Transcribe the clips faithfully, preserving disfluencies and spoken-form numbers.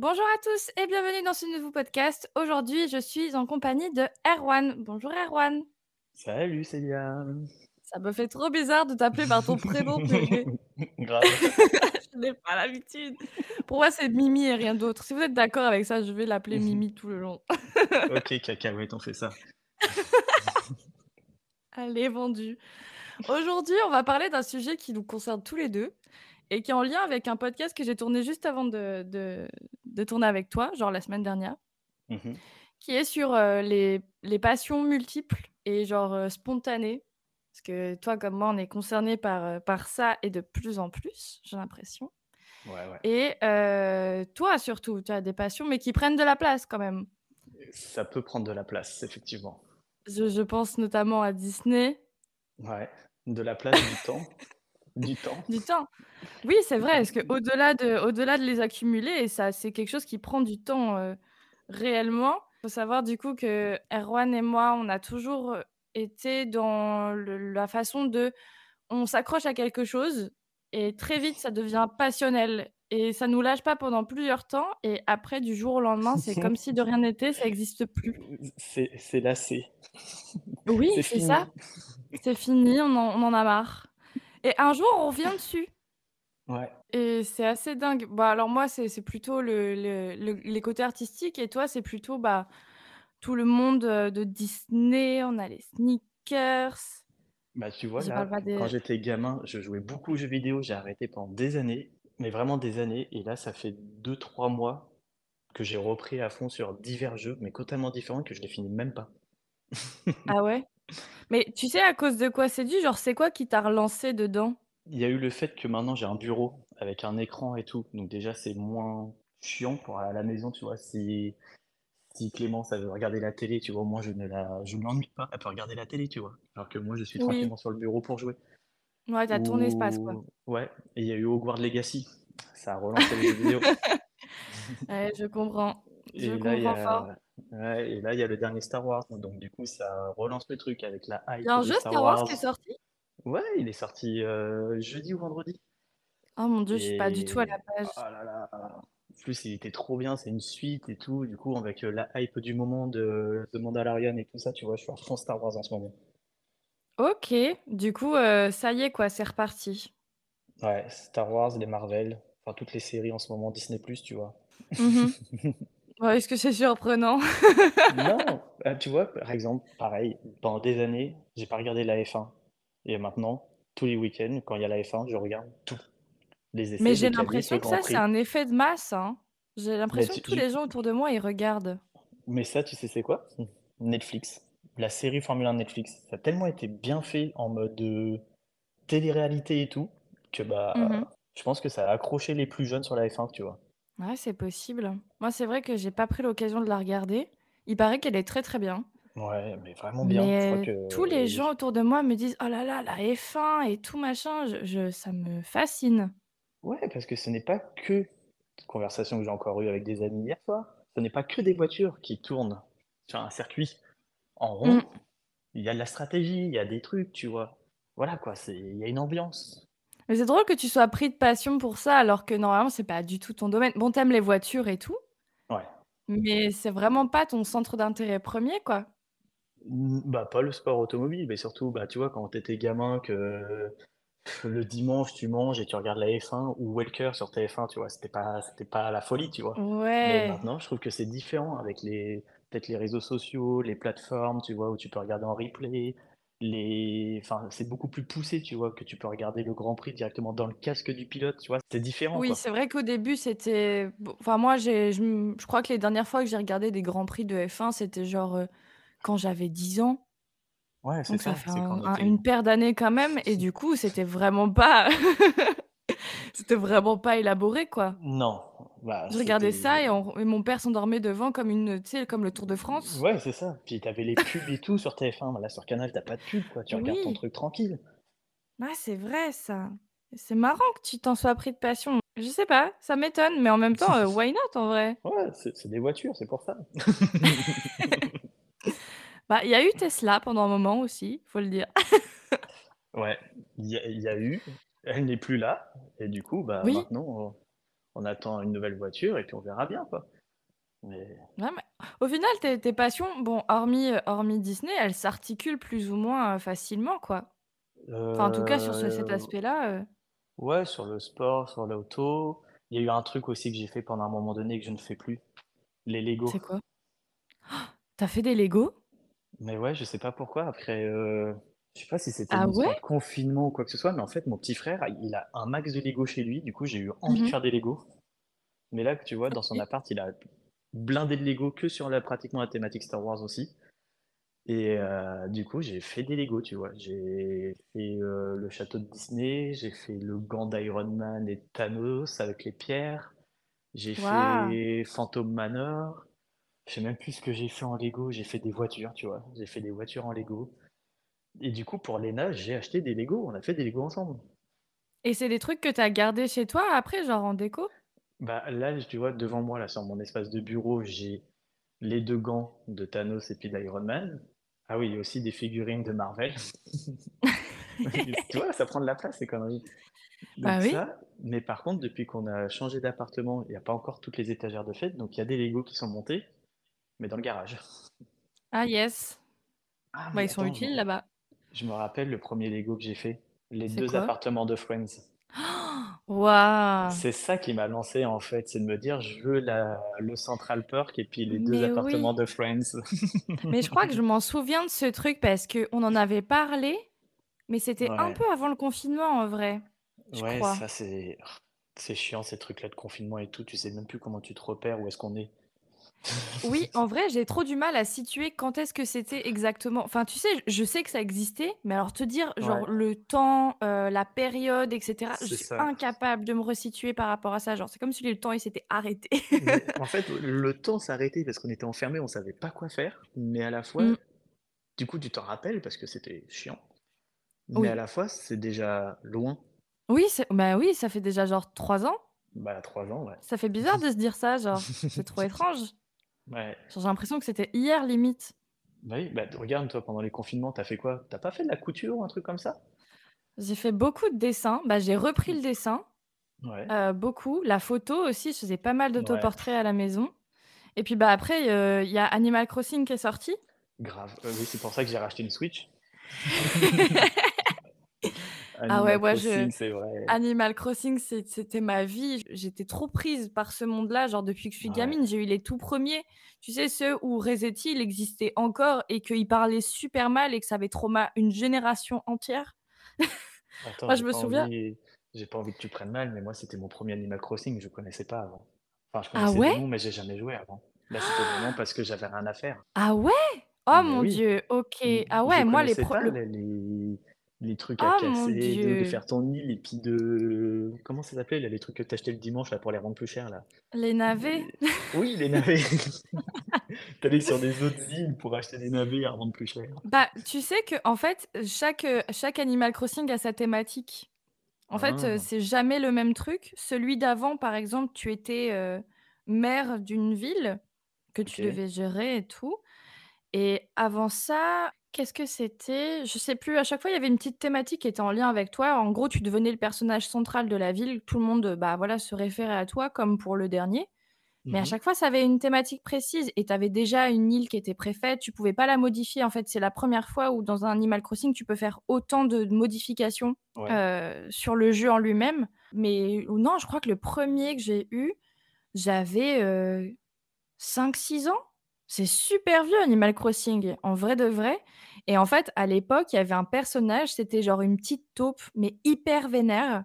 Bonjour à tous et bienvenue dans ce nouveau podcast. Aujourd'hui, je suis en compagnie de Erwan. Bonjour Erwan. Salut Célia. Ça me fait trop bizarre de t'appeler par ton prénom. Grave. Je n'ai pas l'habitude. Pour moi, c'est Mimi et rien d'autre. Si vous êtes d'accord avec ça, je vais l'appeler Mimi tout le long. Ok, cacahuète, on fait ça. Allez, vendu. Aujourd'hui, on va parler d'un sujet qui nous concerne tous les deux et qui est en lien avec un podcast que j'ai tourné juste avant de, de, de tourner avec toi, genre la semaine dernière, mmh. qui est sur euh, les, les passions multiples et genre euh, spontanées. Parce que toi, comme moi, on est concernés par, par ça et de plus en plus, j'ai l'impression. Ouais, ouais. Et euh, toi, surtout, tu as des passions, mais qui prennent de la place quand même. Ça peut prendre de la place, effectivement. Je, je pense notamment à Disney. Ouais, de la place, du temps. Du temps. Du temps. Oui, c'est vrai, parce qu'au-delà de, au-delà de les accumuler, et ça, c'est quelque chose qui prend du temps euh, réellement. Il faut savoir du coup que Erwan et moi, on a toujours été dans le, la façon de... On s'accroche à quelque chose et très vite, ça devient passionnel. Et ça ne nous lâche pas pendant plusieurs temps. Et après, du jour au lendemain, c'est comme si de rien n'était, ça n'existe plus. C'est, c'est lassé. Oui, c'est, c'est ça. C'est fini, on en, on en a marre. Et un jour, on revient dessus. Ouais. Et c'est assez dingue. Bah, alors moi, c'est, c'est plutôt le, le, le, les côtés artistiques. Et toi, c'est plutôt bah, tout le monde de Disney. On a les sneakers. Bah, tu vois, là, des... quand j'étais gamin, je jouais beaucoup aux jeux vidéo. J'ai arrêté pendant des années. Mais vraiment des années. Et là, ça fait deux trois mois que j'ai repris à fond sur divers jeux, mais totalement différents, que je ne les finis même pas. Ah ouais ? Mais tu sais à cause de quoi c'est dû ? Genre, c'est quoi qui t'a relancé dedans ? Il y a eu le fait que maintenant, j'ai un bureau avec un écran et tout. Donc déjà, c'est moins chiant pour aller à la maison, tu vois. Si, si Clémence veut regarder la télé, tu vois, moi, je ne la... je ne l'ennuie pas. Elle peut regarder la télé, tu vois. Alors que moi, je suis tranquillement oui. sur le bureau pour jouer. Ouais, t'as Ou... ton espace, quoi. Ouais, et il y a eu Hogwarts Legacy. Ça a relancé les jeux vidéo. Ouais, je comprends. Je et comprends là, a... fort. Ouais, et là, il y a le dernier Star Wars. Donc, du coup, ça relance le truc avec la hype. Il y a un jeu Star Wars qui est sorti ? Ouais, il est sorti euh, jeudi ou vendredi. Oh mon Dieu, et... je suis pas du tout à la page. Oh là là. En plus, il était trop bien. C'est une suite et tout. Du coup, avec la hype du moment de, de Mandalorian et tout ça, tu vois, je suis à fond Star Wars en ce moment. Ok, du coup, euh, ça y est, quoi, c'est reparti. Ouais, Star Wars, les Marvel, enfin toutes les séries en ce moment, Disney plus, tu vois. Mm-hmm. Ouais, est-ce que c'est surprenant ? Non, euh, tu vois, par exemple, pareil, pendant des années, j'ai pas regardé la F un. Et maintenant, tous les week-ends, quand il y a la F un, je regarde tout. Les essais, mais j'ai l'impression que ça, c'est un effet de masse. Hein. J'ai l'impression tu, que tous je... les gens autour de moi, ils regardent. Mais ça, tu sais, c'est quoi ? Netflix. La série Formule un Netflix, ça a tellement été bien fait en mode euh, télé-réalité et tout, que bah, mm-hmm. euh, je pense que ça a accroché les plus jeunes sur la F un, tu vois. Ouais, c'est possible. Moi, c'est vrai que j'ai pas pris l'occasion de la regarder. Il paraît qu'elle est très, très bien. Ouais, mais vraiment bien. Mais je crois que... tous les gens autour de moi me disent « Oh là là, la F un et tout machin, je, je, ça me fascine. » Ouais, parce que ce n'est pas que... Conversation que j'ai encore eue avec des amis hier soir. Ce n'est pas que des voitures qui tournent sur un circuit. En rond, mmh. il y a de la stratégie, il y a des trucs, tu vois. Voilà quoi, c'est... il y a une ambiance. Mais c'est drôle que tu sois pris de passion pour ça, alors que normalement, c'est pas du tout ton domaine. Bon, t'aimes les voitures et tout, ouais. mais c'est vraiment pas ton centre d'intérêt premier, quoi. Bah, pas le sport automobile, mais surtout, bah, tu vois, quand t'étais gamin, que le dimanche, tu manges et tu regardes la F un ou Welker sur T F un, tu vois, c'était pas, c'était pas la folie, tu vois. Ouais. Mais maintenant, je trouve que c'est différent avec les... peut-être les réseaux sociaux, les plateformes, tu vois, où tu peux regarder en replay. Les... Enfin, c'est beaucoup plus poussé, tu vois, que tu peux regarder le Grand Prix directement dans le casque du pilote, tu vois. C'est différent, oui, quoi. C'est vrai qu'au début, c'était... Enfin, moi, j'ai... Je... je crois que les dernières fois que j'ai regardé des Grands Prix de F un, c'était genre euh, quand j'avais dix ans. Ouais, c'est Donc, ça. ça fait c'est un... un... une paire d'années quand même. Et du coup, c'était vraiment pas... c'était vraiment pas élaboré, quoi. Non. Bah, je regardais c'était... ça et, on... et mon père s'endormait devant comme, une, comme le Tour de France. Ouais, c'est ça. Puis t'avais les pubs et tout sur T F un. Là, sur Canal, t'as pas de pub, quoi. Tu oui. regardes ton truc tranquille. Ah, c'est vrai, ça. C'est marrant que tu t'en sois pris de passion. Je sais pas, ça m'étonne, mais en même temps, euh, why not, en vrai ? Ouais, c'est, c'est des voitures, c'est pour ça. Bah, il y a eu Tesla pendant un moment aussi, faut le dire. Ouais, il y, y a eu... Elle n'est plus là, et du coup, bah, oui. maintenant... Euh... on attend une nouvelle voiture et puis on verra bien, quoi. Mais... Ouais, mais au final, tes, tes passions, bon, hormis, hormis Disney, elles s'articulent plus ou moins facilement, quoi. Euh... Enfin, en tout cas, sur ce, cet aspect-là. Euh... Ouais, sur le sport, sur l'auto. Il y a eu un truc aussi que j'ai fait pendant un moment donné que je ne fais plus. Les Lego. C'est quoi? Oh, t'as fait des Lego? Mais ouais, je sais pas pourquoi. Après, euh, je sais pas si c'était ah une ouais de confinement ou quoi que ce soit, mais en fait, mon petit frère, il a un max de Lego chez lui. Du coup, j'ai eu envie mm-hmm. de faire des Lego. Mais là, tu vois, dans son appart, il a blindé de Lego que sur la, pratiquement la thématique Star Wars aussi. Et euh, du coup, j'ai fait des Lego, tu vois. J'ai fait euh, le château de Disney, j'ai fait le gant d'Iron Man et Thanos avec les pierres. J'ai wow. fait Phantom Manor. Je sais même plus ce que j'ai fait en Lego. J'ai fait des voitures, tu vois. J'ai fait des voitures en Lego. Et du coup, pour Lena, j'ai acheté des Lego. On a fait des Lego ensemble. Et c'est des trucs que tu as gardés chez toi après, genre en déco? Bah là, tu vois, devant moi, là, sur mon espace de bureau, j'ai les deux gants de Thanos et puis d'Iron Man. Ah oui, il y a aussi des figurines de Marvel. Tu vois, ça prend de la place, c'est quand même... Donc bah oui. ça, mais par contre, depuis qu'on a changé d'appartement, il n'y a pas encore toutes les étagères de fête, donc il y a des Lego qui sont montés, mais dans le garage. Ah yes. Ah, bah, ils attends, sont utiles je... là-bas. Je me rappelle le premier Lego que j'ai fait, les c'est deux appartements de Friends. Waouh. Wow. C'est ça qui m'a lancé en fait, c'est de me dire je veux la... le Central Park et puis les mais deux oui. appartements de Friends. Mais je crois que je m'en souviens de ce truc parce qu'on en avait parlé, mais c'était ouais. un peu avant le confinement en vrai. Je ouais, crois. ça c'est... c'est chiant ces trucs-là de confinement et tout, tu sais même plus comment tu te repères, où est-ce qu'on est. Oui, en vrai, j'ai trop du mal à situer quand est-ce que c'était exactement. Enfin, tu sais, je sais que ça existait, mais alors te dire genre ouais. le temps, euh, la période, et cetera, c'est je suis ça. incapable de me resituer par rapport à ça. Genre, c'est comme si le temps il s'était arrêté. Mais en fait, le temps s'arrêtait parce qu'on était enfermés, on savait pas quoi faire, mais à la fois, mm. du coup, tu t'en rappelles parce que c'était chiant, mais oui. à la fois, c'est déjà loin. Oui, c'est... Bah oui, ça fait déjà genre trois ans. Bah trois ans, ouais. Ça fait bizarre de se dire ça, genre, c'est trop étrange. Ouais. Genre, j'ai l'impression que c'était hier limite. Bah oui, bah regarde, toi, pendant les confinements, t'as fait quoi? T'as pas fait de la couture ou un truc comme ça? J'ai fait beaucoup de dessins, bah j'ai repris le dessin, ouais. euh, beaucoup. La photo aussi, je faisais pas mal d'autoportraits ouais. à la maison. Et puis bah après, il euh, y a Animal Crossing qui est sorti. Grave, euh, oui, c'est pour ça que j'ai racheté une Switch. Animal ah ouais, moi, Crossing, je... c'est vrai. Animal Crossing, c'est... c'était ma vie. J'étais trop prise par ce monde-là. Genre, depuis que je suis ouais. gamine, j'ai eu les tout premiers. Tu sais, ceux où Resetti, il existait encore et qu'il parlait super mal et que ça avait trauma une génération entière. Attends, moi, je me souviens. Envie... J'ai pas envie que tu prennes mal, mais moi, c'était mon premier Animal Crossing. Je connaissais pas avant. Enfin, je connaissais ah ouais le nom, mais j'ai jamais joué avant. Là, c'était vraiment parce que j'avais rien à faire. Ah ouais? Oh mais mon oui. Dieu, ok. Ah ouais, je moi, les... Pro... Pas, le... les... les trucs à oh casser, de, de faire ton île et puis de... Comment ça s'appelait là, les trucs que t'achetais le dimanche là, pour les rendre plus chers là. Les navets. Oui, les navets. T'allais sur des autres îles pour acheter des navets à rendre plus cher. Bah, tu sais qu'en fait, chaque, chaque Animal Crossing a sa thématique. En ah. fait, c'est jamais le même truc. Celui d'avant, par exemple, tu étais euh, maire d'une ville que tu okay. devais gérer et tout. Et avant ça... Qu'est-ce que c'était? Je sais plus. À chaque fois, il y avait une petite thématique qui était en lien avec toi. En gros, tu devenais le personnage central de la ville. Tout le monde bah, voilà, se référait à toi, comme pour le dernier. Mmh. Mais à chaque fois, ça avait une thématique précise. Et tu avais déjà une île qui était préfaite. Tu ne pouvais pas la modifier. En fait, c'est la première fois où, dans un Animal Crossing, tu peux faire autant de modifications ouais. euh, sur le jeu en lui-même. Mais non, je crois que le premier que j'ai eu, j'avais euh, cinq six ans. C'est super vieux Animal Crossing, en vrai de vrai. Et en fait, à l'époque, il y avait un personnage, c'était genre une petite taupe, mais hyper vénère.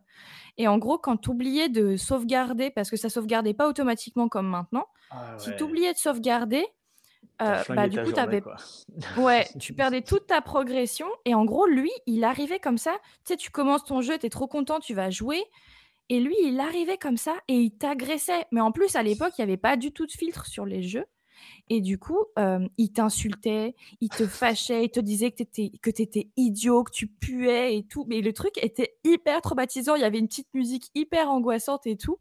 Et en gros, quand t'oubliais de sauvegarder, parce que ça sauvegardait pas automatiquement comme maintenant, ah ouais. si t'oubliais de sauvegarder, euh, bah du coup, journée, t'avais... ouais, tu perdais toute ta progression. Et en gros, lui, il arrivait comme ça. Tu sais, tu commences ton jeu, t'es trop content, tu vas jouer. Et lui, il arrivait comme ça et il t'agressait. Mais en plus, à l'époque, il n'y avait pas du tout de filtre sur les jeux. Et du coup, euh, il t'insultait, il te fâchait, il te disait que t'étais, que t'étais idiot, que tu puais et tout. Mais le truc était hyper traumatisant. Il y avait une petite musique hyper angoissante et tout.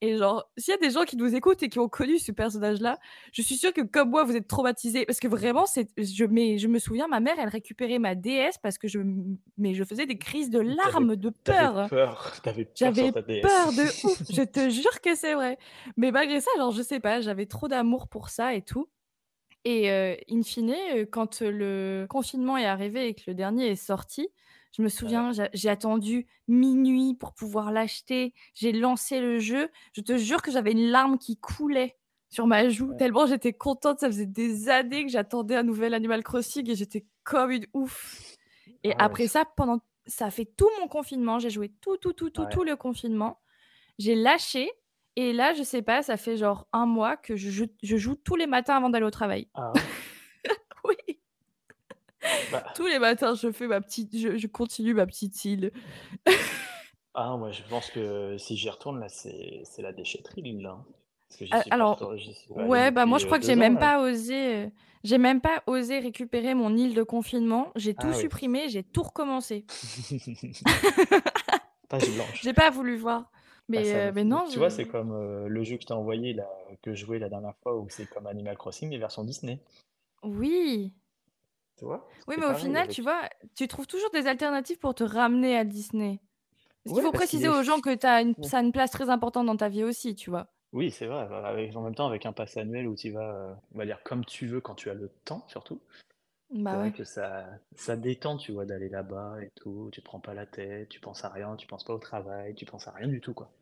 Et genre, s'il y a des gens qui nous écoutent et qui ont connu ce personnage-là, je suis sûre que comme moi, vous êtes traumatisés. Parce que vraiment, c'est... Je, mais, je me souviens, ma mère, elle récupérait ma D S parce que je, mais je faisais des crises de larmes, t'avais, de peur. T'avais peur, t'avais peur j'avais sur ta D S. Peur de ouf, je te jure que c'est vrai. Mais malgré ça, genre, je sais pas, j'avais trop d'amour pour ça et tout. Et euh, in fine, quand le confinement est arrivé et que le dernier est sorti, je me souviens, j'ai, j'ai attendu minuit pour pouvoir l'acheter. J'ai lancé le jeu. Je te jure que j'avais une larme qui coulait sur ma joue. Ouais. Tellement j'étais contente. Ça faisait des années que j'attendais un nouvel Animal Crossing et j'étais comme une ouf. Et ouais, après ça, pendant ça a fait tout mon confinement. J'ai joué tout, tout, tout, tout, ouais. tout le confinement. J'ai lâché. Et là, je sais pas, ça fait genre un mois que je, je, je joue tous les matins avant d'aller au travail. Ah. Oui. Bah. Tous les matins, je fais ma petite, je, je continue ma petite île. Ah, moi, je pense que si j'y retourne là, c'est, c'est la déchetterie l'île. Hein. Parce que j'y suis Alors, pas, j'y suis pas ouais, bah moi, je crois que j'ai ans, même là. pas osé, j'ai même pas osé récupérer mon île de confinement. J'ai tout ah, oui. supprimé, j'ai tout recommencé. Page blanche. J'ai pas voulu voir. Mais, bah, euh, mais non, tu je... vois, c'est comme euh, le jeu que je t'ai envoyé là, que je jouais la dernière fois, où c'est comme Animal Crossing mais version Disney. Oui. Tu vois, oui, mais au final, avec... tu vois, tu trouves toujours des alternatives pour te ramener à Disney. Parce ouais, qu'il faut parce préciser qu'il est... aux gens que t'as une... ouais. ça a une place très importante dans ta vie aussi, tu vois. Oui, c'est vrai. Avec, en même temps, avec un pass annuel où tu vas, euh, on va dire, comme tu veux, quand tu as le temps, surtout. Bah c'est ouais. vrai que ça, ça détend, tu vois, d'aller là-bas et tout. Tu prends pas la tête, tu penses à rien, tu penses pas au travail, tu penses à rien du tout, quoi.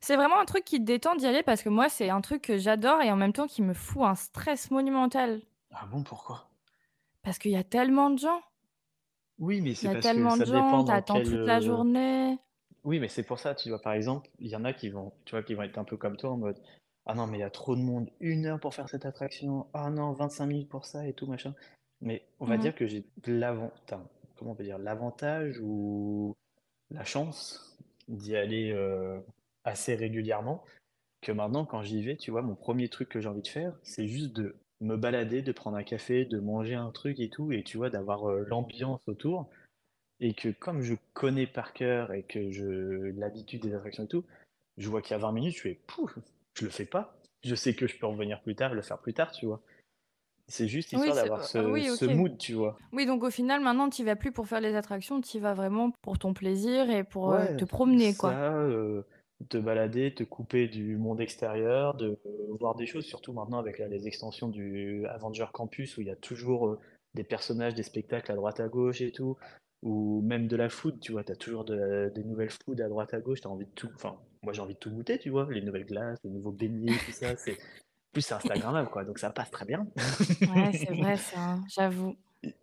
C'est vraiment un truc qui te détend d'y aller parce que moi, c'est un truc que j'adore et en même temps qui me fout un stress monumental. Ah bon, pourquoi ? Parce qu'il y a tellement de gens. Oui, mais c'est parce que ça dépend dans quel... Il y a tellement de gens, t'attends toute la journée. Oui, mais c'est pour ça, tu vois, par exemple, il y en a qui vont, tu vois, qui vont être un peu comme toi, en mode « Ah non, mais il y a trop de monde, une heure pour faire cette attraction, ah non, vingt-cinq minutes pour ça et tout, machin. » Mais on va mmh. dire que j'ai l'avantage, comment on peut dire, l'avantage ou la chance d'y aller euh, assez régulièrement, que maintenant, quand j'y vais, tu vois, mon premier truc que j'ai envie de faire, c'est juste de... me balader, de prendre un café, de manger un truc et tout, et tu vois, d'avoir euh, l'ambiance autour, et que comme je connais par cœur et que je l'habitude des attractions et tout, je vois qu'il y a vingt minutes, je fais pouf, je le fais pas, je sais que je peux revenir plus tard, le faire plus tard, tu vois. C'est juste histoire oui, c'est... d'avoir ce, ah, oui, okay. ce mood, tu vois. Oui, donc au final, maintenant, t'y vas plus pour faire les attractions, t'y vas vraiment pour ton plaisir et pour ouais, euh, te promener, ça, quoi. Euh... te balader, te couper du monde extérieur, de euh, voir des choses, surtout maintenant avec là, les extensions du Avenger Campus où il y a toujours euh, des personnages, des spectacles à droite à gauche et tout, ou même de la food, tu vois, t'as toujours de la, des nouvelles food à droite à gauche, t'as envie de tout, enfin, moi j'ai envie de tout goûter, tu vois, les nouvelles glaces, les nouveaux beignets, tout ça, c'est plus c'est Instagramable, quoi, donc ça passe très bien. Ouais, c'est vrai ça, j'avoue.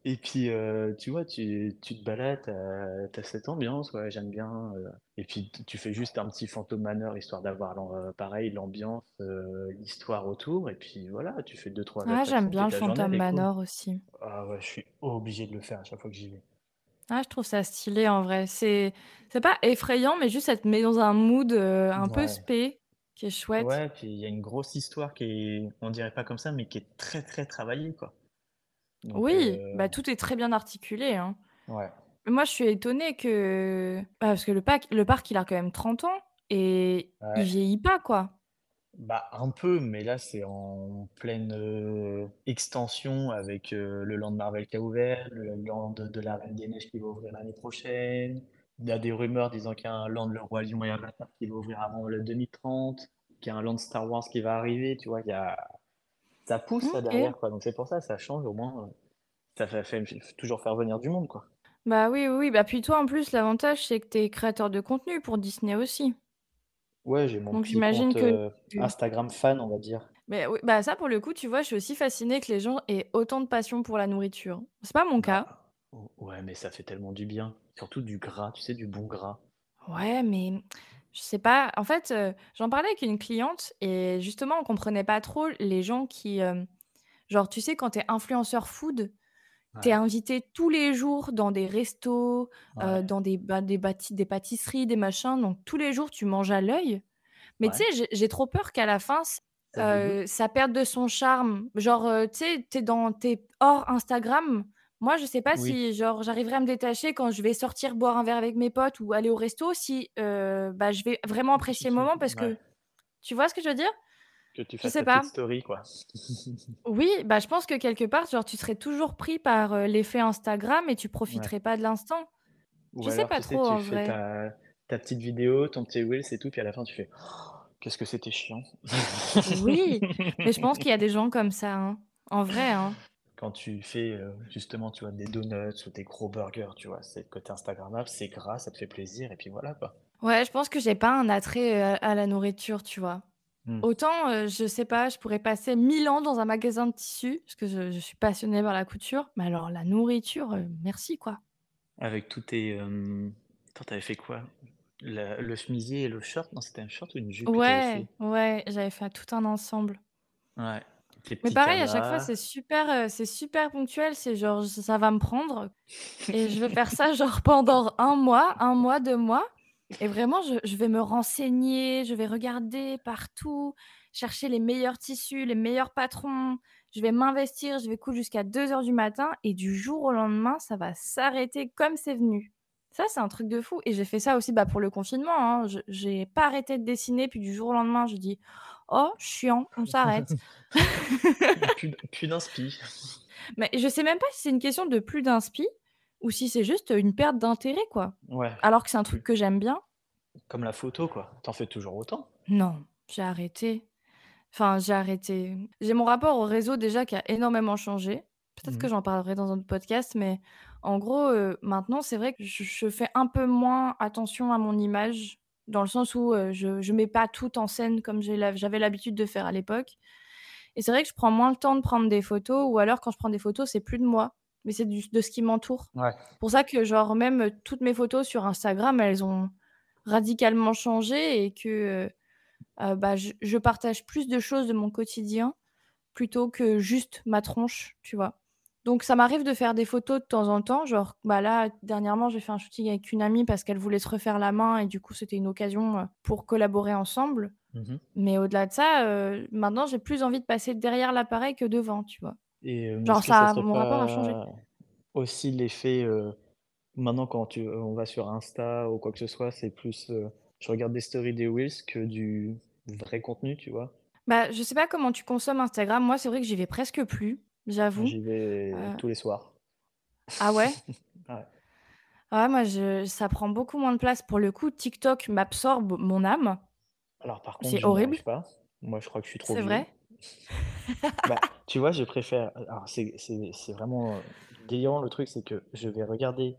Et puis, euh, tu vois, tu, tu te balades, t'as, t'as cette ambiance, ouais, j'aime bien. Euh, et puis, tu fais juste un petit Phantom Manor, histoire d'avoir, euh, pareil, l'ambiance, euh, l'histoire autour. Et puis, voilà, tu fais deux, trois... Ah, j'aime bien le Phantom Manor aussi. Ah ouais, je suis obligé de le faire à chaque fois que j'y vais. Ah, je trouve ça stylé, en vrai. C'est, c'est pas effrayant, mais juste ça te met dans un mood euh, un ouais. peu spé, qui est chouette. Ouais, puis il y a une grosse histoire qui est, on dirait pas comme ça, mais qui est très, très travaillée, quoi. Donc, oui, euh... bah, tout est très bien articulé. Hein. Ouais. Moi, je suis étonnée que... Bah, parce que le, pack, le parc, il a quand même trente ans et ouais. il vieillit pas, quoi. Bah, un peu, mais là, c'est en pleine euh, extension avec euh, le Land Marvel qui a ouvert, le Land de la Reine des Neiges qui va ouvrir l'année prochaine. Il y a des rumeurs disant qu'il y a un Land Le Roi Lion et Avatar qui va ouvrir avant le deux mille trente, qu'il y a un Land Star Wars qui va arriver, tu vois, il y a... Ça pousse là derrière, okay. quoi. Donc c'est pour ça, ça change au moins. Ça fait, fait toujours faire venir du monde, quoi. Bah oui, oui, oui. Bah, puis toi, en plus, l'avantage, c'est que t'es créateur de contenu pour Disney aussi. Ouais, j'ai mon Donc, petit compte que... euh, Instagram fan, on va dire. Mais oui, bah ça, pour le coup, tu vois, je suis aussi fascinée que les gens aient autant de passion pour la nourriture. C'est pas mon cas. Bah, ouais, mais ça fait tellement du bien. Surtout du gras, tu sais, du bon gras. Ouais, mais... Je sais pas, en fait, euh, j'en parlais avec une cliente et justement, on comprenait pas trop les gens qui... Euh, genre, tu sais, quand t'es influenceur food, ouais. t'es invité tous les jours dans des restos, ouais. euh, dans des, bah, des, bâti- des pâtisseries, des machins. Donc, tous les jours, tu manges à l'œil. Mais ouais. tu sais, j'ai, j'ai trop peur qu'à la fin, euh, ça perde de son charme. Genre, euh, tu sais, t'es, dans, t'es hors Instagram. Moi, je sais pas oui. si genre, j'arriverai à me détacher quand je vais sortir boire un verre avec mes potes ou aller au resto, si euh, bah, je vais vraiment apprécier le moment parce ouais. que Tu vois ce que je veux dire? Que tu Je fasses sais ta pas. petite story, quoi. Oui, bah, je pense que quelque part, genre, tu serais toujours pris par euh, l'effet Instagram et tu Ouais. profiterais pas de l'instant. Ou Je sais alors, pas tu sais, trop tu en fais vrai. ta, ta petite vidéo, ton petit reel, c'est tout, puis à la fin, tu fais Oh, qu'est-ce que c'était chiant. Oui, mais je pense qu'il y a des gens comme ça, hein. En vrai, hein. Quand tu fais euh, justement, tu vois, des donuts ou des gros burgers, tu vois, c'est le côté Instagrammable, c'est gras, ça te fait plaisir, et puis voilà, quoi. Ouais, je pense que j'ai pas un attrait euh, à la nourriture, tu vois. Hmm. Autant, euh, je sais pas, je pourrais passer mille ans dans un magasin de tissus, parce que je, je suis passionnée par la couture, mais alors la nourriture, euh, merci, quoi. Avec tous tes. Euh... Attends, t'avais fait quoi? La- le chemisier et le short? Non, c'était un short ou une jupe que t'avais Ouais, fait? ouais, j'avais fait tout un ensemble. Ouais. Tes Mais petits pareil, à chaque fois, tabacs. c'est super, euh, c'est super ponctuel. C'est genre, j- ça va me prendre. Et je vais faire ça, genre, pendant un mois, un mois, deux mois. Et vraiment, je, je vais me renseigner, je vais regarder partout, chercher les meilleurs tissus, les meilleurs patrons. Je vais m'investir, je vais couler jusqu'à deux heures du matin. Et du jour au lendemain, ça va s'arrêter comme c'est venu. Ça, c'est un truc de fou. Et j'ai fait ça aussi bah, pour le confinement, hein. Je- J'ai pas arrêté de dessiner. Puis du jour au lendemain, je dis, oh, chiant, on s'arrête. Plus, plus d'inspi. Mais je sais même pas si c'est une question de plus d'inspi ou si c'est juste une perte d'intérêt, quoi. Ouais. Alors que c'est un truc Plus- que j'aime bien. Comme la photo, quoi. T'en fais toujours autant. Non, j'ai arrêté. Enfin, j'ai arrêté. J'ai mon rapport au réseau déjà qui a énormément changé. Peut-être que Mhm. j'en parlerai dans un autre podcast, mais en gros, euh, maintenant, c'est vrai que je, je fais un peu moins attention à mon image, dans le sens où euh, je ne mets pas tout en scène comme j'ai la- j'avais l'habitude de faire à l'époque. Et c'est vrai que je prends moins le temps de prendre des photos, ou alors quand je prends des photos, c'est plus de moi, mais c'est du- de ce qui m'entoure. Ouais. Pour ça que, genre, même euh, toutes mes photos sur Instagram, elles ont radicalement changé et que euh, euh, bah, je, je partage plus de choses de mon quotidien plutôt que juste ma tronche, tu vois. Donc ça m'arrive de faire des photos de temps en temps, genre bah là dernièrement j'ai fait un shooting avec une amie parce qu'elle voulait se refaire la main et du coup c'était une occasion euh, pour collaborer ensemble. Mhm. Mais au-delà de ça, euh, maintenant j'ai plus envie de passer derrière l'appareil que devant, tu vois. Et euh, Genre est-ce que ça ça, serait mon rapport a changé. pas aussi l'effet euh, maintenant quand tu, on va sur Insta ou quoi que ce soit, c'est plus euh, je regarde des stories des Reels que du vrai contenu, tu vois. Bah je sais pas comment tu consommes Instagram. Moi c'est vrai que j'y vais presque plus, Moi, j'avoue. j'y vais Euh, tous les soirs. ah ouais. Ouais. Ah ouais, moi je, ça prend beaucoup moins de place pour le coup. TikTok m'absorbe mon âme. Alors par contre, C'est je n'y horrible, arrive pas. Moi, je crois que je suis trop c'est vieux. vrai. Bah, tu vois, je préfère. Alors, c'est c'est- c'est vraiment euh, délirant le truc, c'est que je vais regarder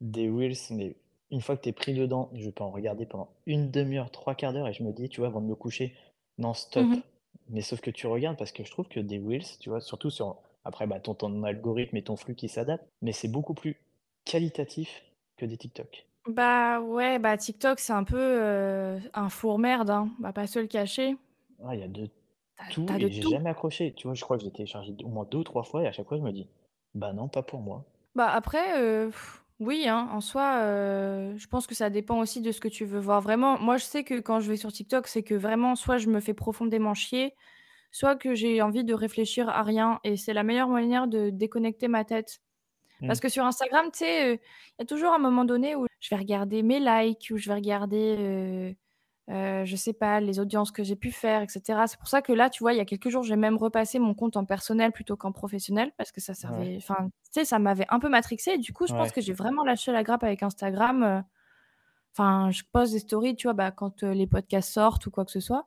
des Reels, mais une fois que tu es pris dedans, je peux en regarder pendant une demi-heure, trois quarts d'heure, et je me dis, tu vois, avant de me coucher, non, stop. Mhm. Mais sauf que tu regardes, parce que je trouve que des Reels, tu vois, surtout sur. Après, bah, ton, ton algorithme et ton flux qui s'adapte, mais c'est beaucoup plus qualitatif que des TikTok. Bah ouais, bah TikTok, c'est un peu euh, un four-merde, hein. On va pas se le cacher. Ah, il y a de T'as tout, t'as de et j'ai tout. jamais accroché. Tu vois, je crois que j'ai téléchargé au moins deux ou trois fois, et à chaque fois, je me dis, bah non, pas pour moi. Bah après, euh, pff, oui, hein, en soi, euh, je pense que ça dépend aussi de ce que tu veux voir vraiment. Moi, je sais que quand je vais sur TikTok, c'est que vraiment, soit je me fais profondément chier, soit que j'ai envie de réfléchir à rien. Et c'est la meilleure manière de déconnecter ma tête. Hmm. Parce que sur Instagram, tu sais, il y a toujours un moment donné où je vais regarder mes likes, où je vais regarder, euh, euh, je sais pas, les audiences que j'ai pu faire, et cetera. C'est pour ça que là, tu vois, il y a quelques jours, j'ai même repassé mon compte en personnel plutôt qu'en professionnel parce que ça Ouais. servait, enfin, tu sais, ça m'avait un peu matrixé. Et du coup, je pense Ouais. que j'ai vraiment lâché la grappe avec Instagram. euh, Enfin, je pose des stories, tu vois, bah, quand euh, les podcasts sortent ou quoi que ce soit.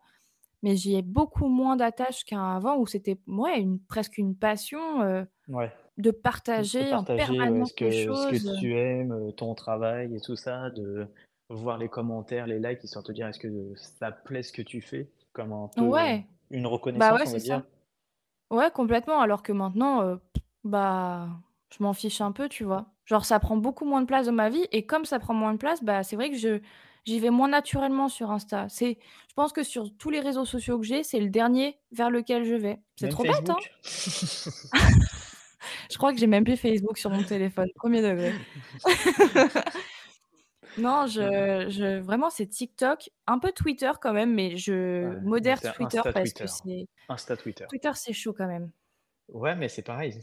Mais j'y ai beaucoup moins d'attache qu'avant où c'était, ouais, une, presque une passion euh, Ouais. de De partager en partager ouais, permanence ce les que, ce que choses. tu aimes, euh, ton travail et tout ça, de voir les commentaires, les likes, histoire de te dire est-ce que ça plaît ce que tu fais, comme un peu euh, Ouais, une bah ouais, reconnaissance, on va c'est ça. dire. Ouais, complètement. Alors que maintenant, euh, bah, je m'en fiche un peu, tu vois. Genre, ça prend beaucoup moins de place dans ma vie. Et comme ça prend moins de place, bah, c'est vrai que je j'y vais moins naturellement sur Insta. C'est, je pense que sur tous les réseaux sociaux que j'ai, c'est le dernier vers lequel je vais. C'est Même trop bête, hein. Facebook. Je crois que j'ai même plus Facebook sur mon téléphone, premier degré. Non, je, je vraiment c'est TikTok, un peu Twitter quand même, mais je Ouais, moi, modère c'est Twitter Insta parce que Twitter. c'est Insta Twitter. Twitter, c'est chaud quand même. Ouais, mais c'est pareil,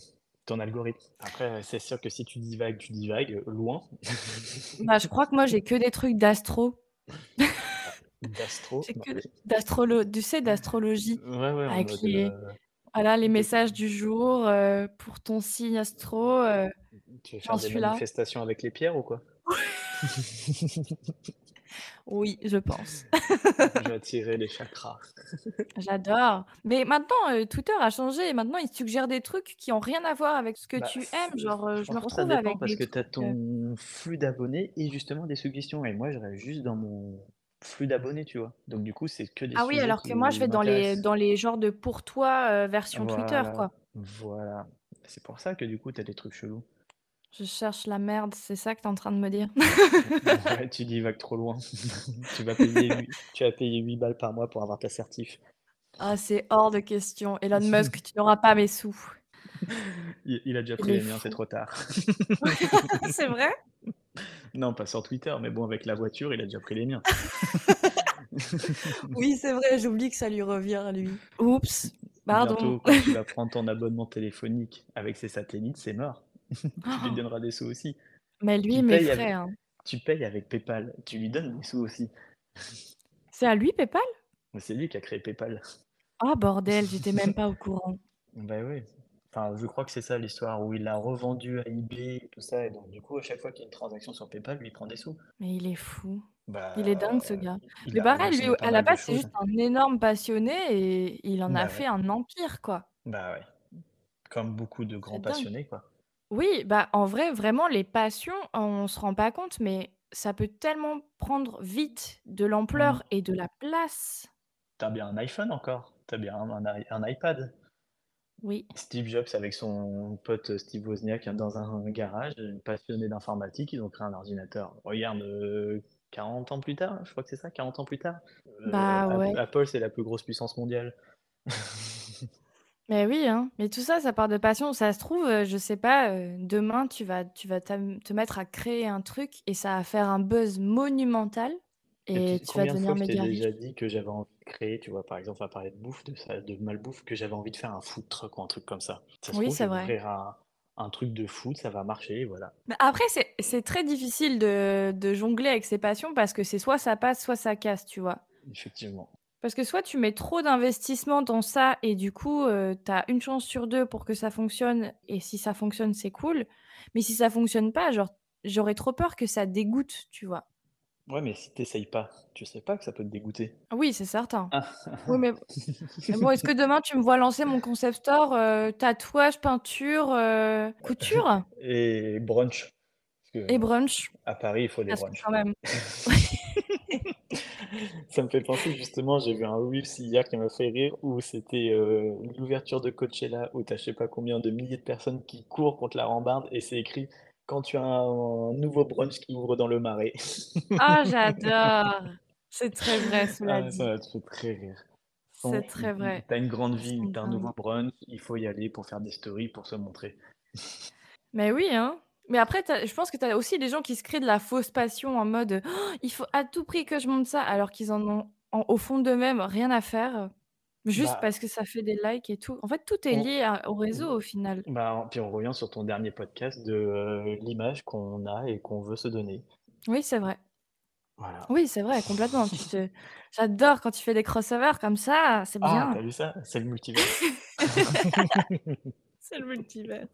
ton algorithme. Après, c'est sûr que si tu divagues, tu divagues euh, loin. Bah, je crois que moi j'ai que des trucs d'astro. D'astro. D'astrologie, tu sais, d'astrologie. Ouais, ouais, avec les... La... Voilà, les messages du jour euh, pour ton signe astro. Euh, tu veux faire des manifestations avec les pierres ou quoi? Oui, je pense. J'attirais les chakras. J'adore. Mais maintenant, euh, Twitter a changé. Maintenant, il suggère des trucs qui n'ont rien à voir avec ce que bah, tu aimes. Genre, euh, je me retrouve avec. Ça dépend parce que tu as ton flux d'abonnés et justement des suggestions. Et moi, je reste juste dans mon flux d'abonnés, tu vois. Donc, du coup, c'est que des. Ah oui, alors que moi, je vais dans les, dans les genres de pour toi euh, version voilà, Twitter, quoi. Voilà. C'est pour ça que du coup, tu as des trucs chelous. Je cherche la merde, c'est ça que tu es en train de me dire? Ouais, tu dis, va que trop loin. tu, vas payer huit, tu vas payer huit balles par mois pour avoir ta certif. Ah, c'est hors de question. Elon Musk, tu n'auras pas mes sous. Il, il a déjà pris les miens, c'est trop tard. C'est vrai? Non, pas sur Twitter, mais bon, avec la voiture, il a déjà pris les miens. Oui, c'est vrai, j'oublie que ça lui revient, lui. Oups, pardon. Bientôt, quand tu vas prendre ton abonnement téléphonique avec ses satellites, c'est mort. Tu oh. lui donneras des sous aussi. Mais lui, tu mes frères. Avec... Hein. Tu payes avec PayPal. Tu lui donnes des sous aussi. C'est à lui, PayPal? C'est lui qui a créé PayPal. Ah oh, bordel, j'étais même pas au courant. Ben oui. Enfin, je crois que c'est ça l'histoire où il l'a revendu à eBay et tout ça. Et donc, du coup, à chaque fois qu'il y a une transaction sur PayPal, lui, il prend des sous. Mais il est fou. Bah, il est dingue, ce gars. Mais pareil, lui, à la base, c'est juste un énorme passionné et il en bah, a ouais. fait un empire, quoi. Bah ouais. Comme beaucoup de grands passionnés, quoi. Oui, bah en vrai, vraiment, les passions, on se rend pas compte, mais ça peut tellement prendre vite de l'ampleur mmh. et de la place. T'as bien un iPhone encore, t'as bien un, un, un iPad. Oui. Steve Jobs avec son pote Steve Wozniak dans un garage, passionné d'informatique, ils ont créé un ordinateur. Regarde, euh, quarante ans plus tard, je crois que c'est ça, quarante ans plus tard. Euh, bah ouais. Apple, c'est la plus grosse puissance mondiale. Mais oui, hein. Mais tout ça, ça part de passion. Ça se trouve, je sais pas, euh, demain, tu vas, tu vas te mettre à créer un truc et ça va faire un buzz monumental et, et tu vas devenir méga riche. J'ai déjà dit que j'avais envie de créer, tu vois, par exemple, on va parler de bouffe, de, ça, de malbouffe, que j'avais envie de faire un food truck ou un truc comme ça. Ça se oui, c'est vrai. Créer un, un truc de food, ça va marcher, voilà. Mais après, c'est, c'est très difficile de, de jongler avec ses passions parce que c'est soit ça passe, soit ça casse, tu vois. Effectivement. Parce que soit tu mets trop d'investissement dans ça et du coup, euh, tu as une chance sur deux pour que ça fonctionne. Et si ça fonctionne, c'est cool. Mais si ça fonctionne pas, genre, j'aurais trop peur que ça dégoûte, tu vois. Ouais, mais si tu n'essayes pas, tu sais pas que ça peut te dégoûter. Oui, c'est certain. Ah. Oui, mais... mais bon, est-ce que demain, tu me vois lancer mon concept store euh, tatouage, peinture, euh, couture? Et brunch. Parce que et brunch. À Paris, il faut des brunchs. Quand même. Ça me fait penser justement, j'ai vu un reel hier qui m'a fait rire où c'était euh, l'ouverture de Coachella où t'as je sais pas combien de milliers de personnes qui courent contre la rambarde et c'est écrit quand tu as un nouveau brunch qui ouvre dans le Marais. Ah oh, j'adore, c'est très vrai cela. Ah, ça te fait très rire. C'est bon, très vrai. T'as une grande ville, t'as un nouveau brunch, il faut y aller pour faire des stories pour se montrer. Mais oui hein. Mais après, je pense que tu as aussi des gens qui se créent de la fausse passion en mode oh, « il faut à tout prix que je monte ça » alors qu'ils en ont en, au fond d'eux-mêmes rien à faire, juste bah, parce que ça fait des likes et tout. En fait, tout est lié on... à, au réseau au final. Bah, puis on revient sur ton dernier podcast de euh, l'image qu'on a et qu'on veut se donner. Oui, c'est vrai. Voilà. Oui, c'est vrai, complètement. tu te... J'adore quand tu fais des crossovers comme ça, c'est ah, bien. Ah, t'as vu ça? C'est le multivers. C'est le multivers.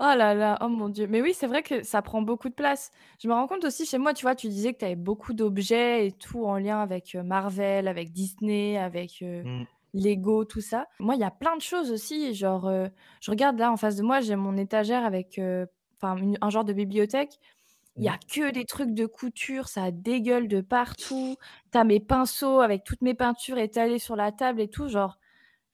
Oh là là, oh mon Dieu. Mais oui, c'est vrai que ça prend beaucoup de place. Je me rends compte aussi chez moi, tu vois, tu disais que tu avais beaucoup d'objets et tout en lien avec Marvel, avec Disney, avec euh, mm. Lego, tout ça. Moi, il y a plein de choses aussi. Genre, euh, je regarde là en face de moi, j'ai mon étagère avec euh, une, un genre de bibliothèque. Il n'y a que des trucs de couture, ça dégueule de partout. Tu as mes pinceaux avec toutes mes peintures étalées sur la table et tout, genre...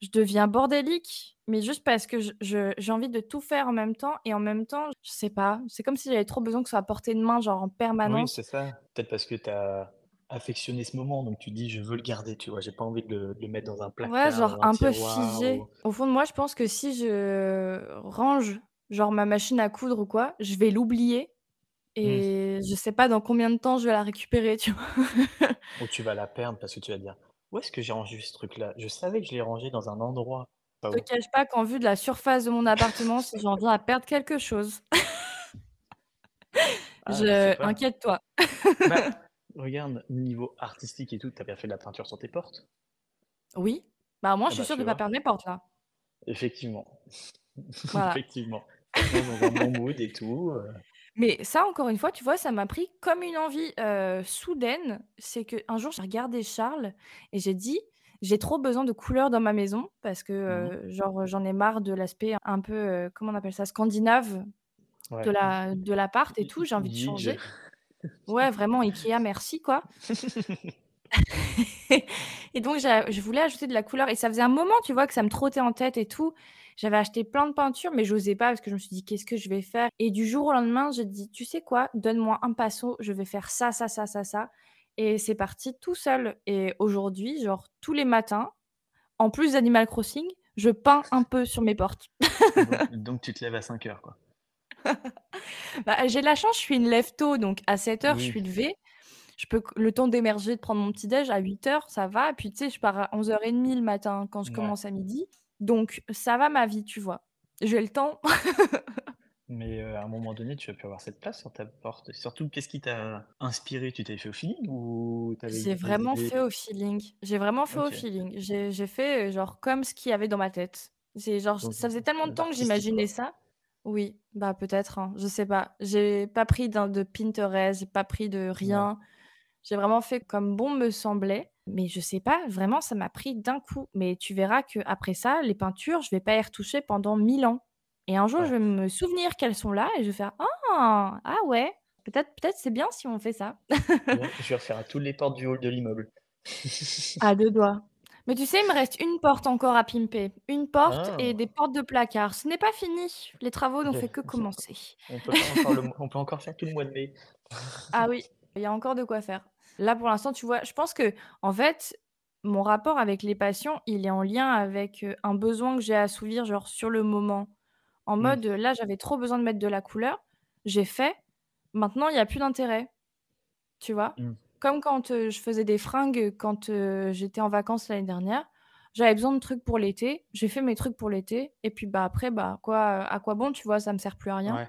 Je deviens bordélique, mais juste parce que je, je, j'ai envie de tout faire en même temps. Et en même temps, je sais pas, c'est comme si j'avais trop besoin que ce soit à portée de main, genre en permanence. Oui, c'est ça. Peut-être parce que t'as affectionné ce moment, donc tu dis je veux le garder, tu vois. J'ai pas envie de le, de le mettre dans un placard. Ouais, genre un, un peu figé. Ou... Au fond de moi, je pense que si je range, genre ma machine à coudre ou quoi, je vais l'oublier. Et mmh. je sais pas dans combien de temps je vais la récupérer, tu vois. Ou tu vas la perdre parce que tu vas dire... Où est-ce que j'ai rangé ce truc-là? Je savais que je l'ai rangé dans un endroit. Je ne te cache pas qu'en vue de la surface de mon appartement, si j'en viens à perdre quelque chose, ah, je... inquiète-toi. Bah, regarde, niveau artistique et tout, t'as bien fait de la peinture sur tes portes. Oui. Bah moi, ah je suis bah, sûre de ne pas perdre mes portes, là. Effectivement. Voilà. Effectivement. Dans un bon mood et tout. Euh... Mais ça, encore une fois, tu vois, ça m'a pris comme une envie euh, soudaine. C'est qu'un jour, j'ai regardé Charles et j'ai dit, j'ai trop besoin de couleurs dans ma maison parce que euh, mmh. genre, j'en ai marre de l'aspect un peu, euh, comment on appelle ça, scandinave ouais. de, la, de l'appart et tout. J'ai envie de changer. Ouais, vraiment, Ikea, merci, quoi. Et donc, je voulais ajouter de la couleur. Et ça faisait un moment, tu vois, que ça me trottait en tête et tout. J'avais acheté plein de peintures, mais je n'osais pas parce que je me suis dit, qu'est-ce que je vais faire? Et du jour au lendemain, j'ai dit, tu sais quoi? Donne-moi un pinceau, je vais faire ça, ça, ça, ça, ça. Et c'est parti tout seul. Et aujourd'hui, genre, tous les matins, en plus d'Animal Crossing, je peins un peu sur mes portes. Donc, tu te lèves à cinq heures, quoi. Bah, j'ai de la chance, je suis une lève tôt, donc à sept heures, oui. Je suis levée. Je peux le temps d'émerger, de prendre mon petit-déj à huit heures, ça va. Et puis, tu sais, je pars à onze heures trente le matin quand je ouais. commence à midi. Donc, ça va ma vie, tu vois. J'ai le temps. Mais euh, à un moment donné, tu as pu avoir cette place sur ta porte. Et surtout, qu'est-ce qui t'a inspiré? Tu t'es fait au feeling ou t'avais J'ai vraiment idées... fait au feeling. J'ai vraiment fait okay. au feeling. J'ai, j'ai fait genre comme ce qu'il y avait dans ma tête. C'est, genre, donc, ça faisait tellement de temps que j'imaginais ça. Oui, bah peut-être, hein, je sais pas. J'ai pas pris d'un, de Pinterest, j'ai pas pris de rien. Ouais. J'ai vraiment fait comme bon me semblait. Mais je sais pas, vraiment, ça m'a pris d'un coup. Mais tu verras qu'après ça, les peintures, je vais pas les retoucher pendant mille ans. Et un jour, ouais. je vais me souvenir qu'elles sont là et je vais faire « Ah, ah ouais, peut-être, peut-être c'est bien si on fait ça. » Je vais refaire à toutes les portes du hall de l'immeuble. À deux doigts. Mais tu sais, il me reste une porte encore à pimper. Une porte ah. et des portes de placard. Ce n'est pas fini. Les travaux n'ont fait que commencer. On peut, encore le, on peut encore faire tout le mois de mai. Ah oui, il y a encore de quoi faire. Là, pour l'instant, tu vois, je pense que, en fait, mon rapport avec les patients, il est en lien avec un besoin que j'ai à assouvir, genre sur le moment. En mmh. mode, là, j'avais trop besoin de mettre de la couleur. J'ai fait. Maintenant, il n'y a plus d'intérêt. Tu vois mmh. Comme quand euh, je faisais des fringues quand euh, j'étais en vacances l'année dernière, j'avais besoin de trucs pour l'été, j'ai fait mes trucs pour l'été, et puis bah, après, bah, quoi, euh, à quoi bon, tu vois, ça me sert plus à rien. Ouais.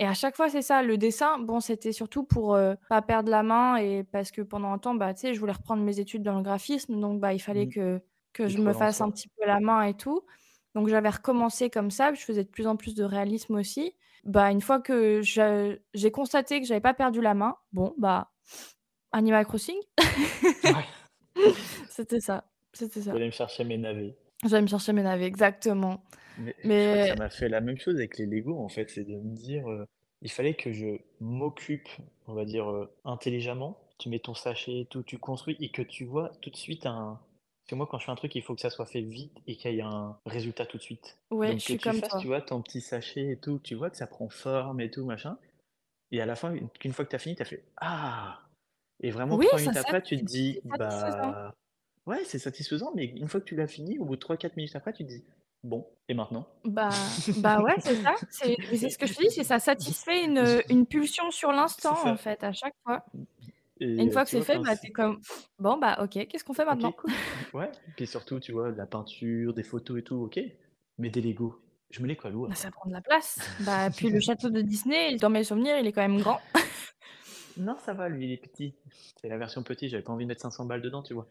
Et à chaque fois, c'est ça. Le dessin, bon, c'était surtout pour euh, pas perdre la main, et parce que pendant un temps, bah, tu sais, je voulais reprendre mes études dans le graphisme, donc bah, il fallait mmh. que, que je me fasse un petit peu la main et tout. Donc j'avais recommencé comme ça, je faisais de plus en plus de réalisme aussi. Bah, une fois que je, j'ai constaté que j'avais pas perdu la main, bon, bah... Animal Crossing. Ouais. C'était ça, c'était ça. J'allais me chercher mes navets. J'allais me chercher mes navets, exactement. Mais, mais... Je crois que ça m'a fait la même chose avec les Lego, en fait, c'est de me dire, euh, il fallait que je m'occupe, on va dire, euh, intelligemment. Tu mets ton sachet, tout, tu construis et que tu vois tout de suite un. Parce que moi, quand je fais un truc, il faut que ça soit fait vite et qu'il y ait un résultat tout de suite. Ouais, donc, je que suis tu comme fasses, toi. Tu vois, ton petit sachet et tout, tu vois que ça prend forme et tout machin. Et à la fin, une fois que t'as fini, t'as fait ah. Et vraiment, oui, trois minutes après, tu te dis, bah, ouais, c'est satisfaisant, mais une fois que tu l'as fini, au bout de trois à quatre minutes après, tu te dis, bon, et maintenant? Bah, bah ouais, c'est ça. C'est, c'est ce que je te dis, c'est ça satisfait une, une pulsion sur l'instant, en fait, à chaque fois. Et, et une fois que c'est vois, fait, bah, t'es comme, bon, bah, ok, qu'est-ce qu'on fait maintenant? Okay. Ouais, et surtout, tu vois, de la peinture, des photos et tout, ok, mais des Legos. Je me les colle où après ? Bah, ça prend de la place. Bah, puis le château de Disney, dans mes souvenirs, il est quand même grand. Non, ça va, lui, il est petit. C'est la version petit, j'avais pas envie de mettre cinq cents balles dedans, tu vois.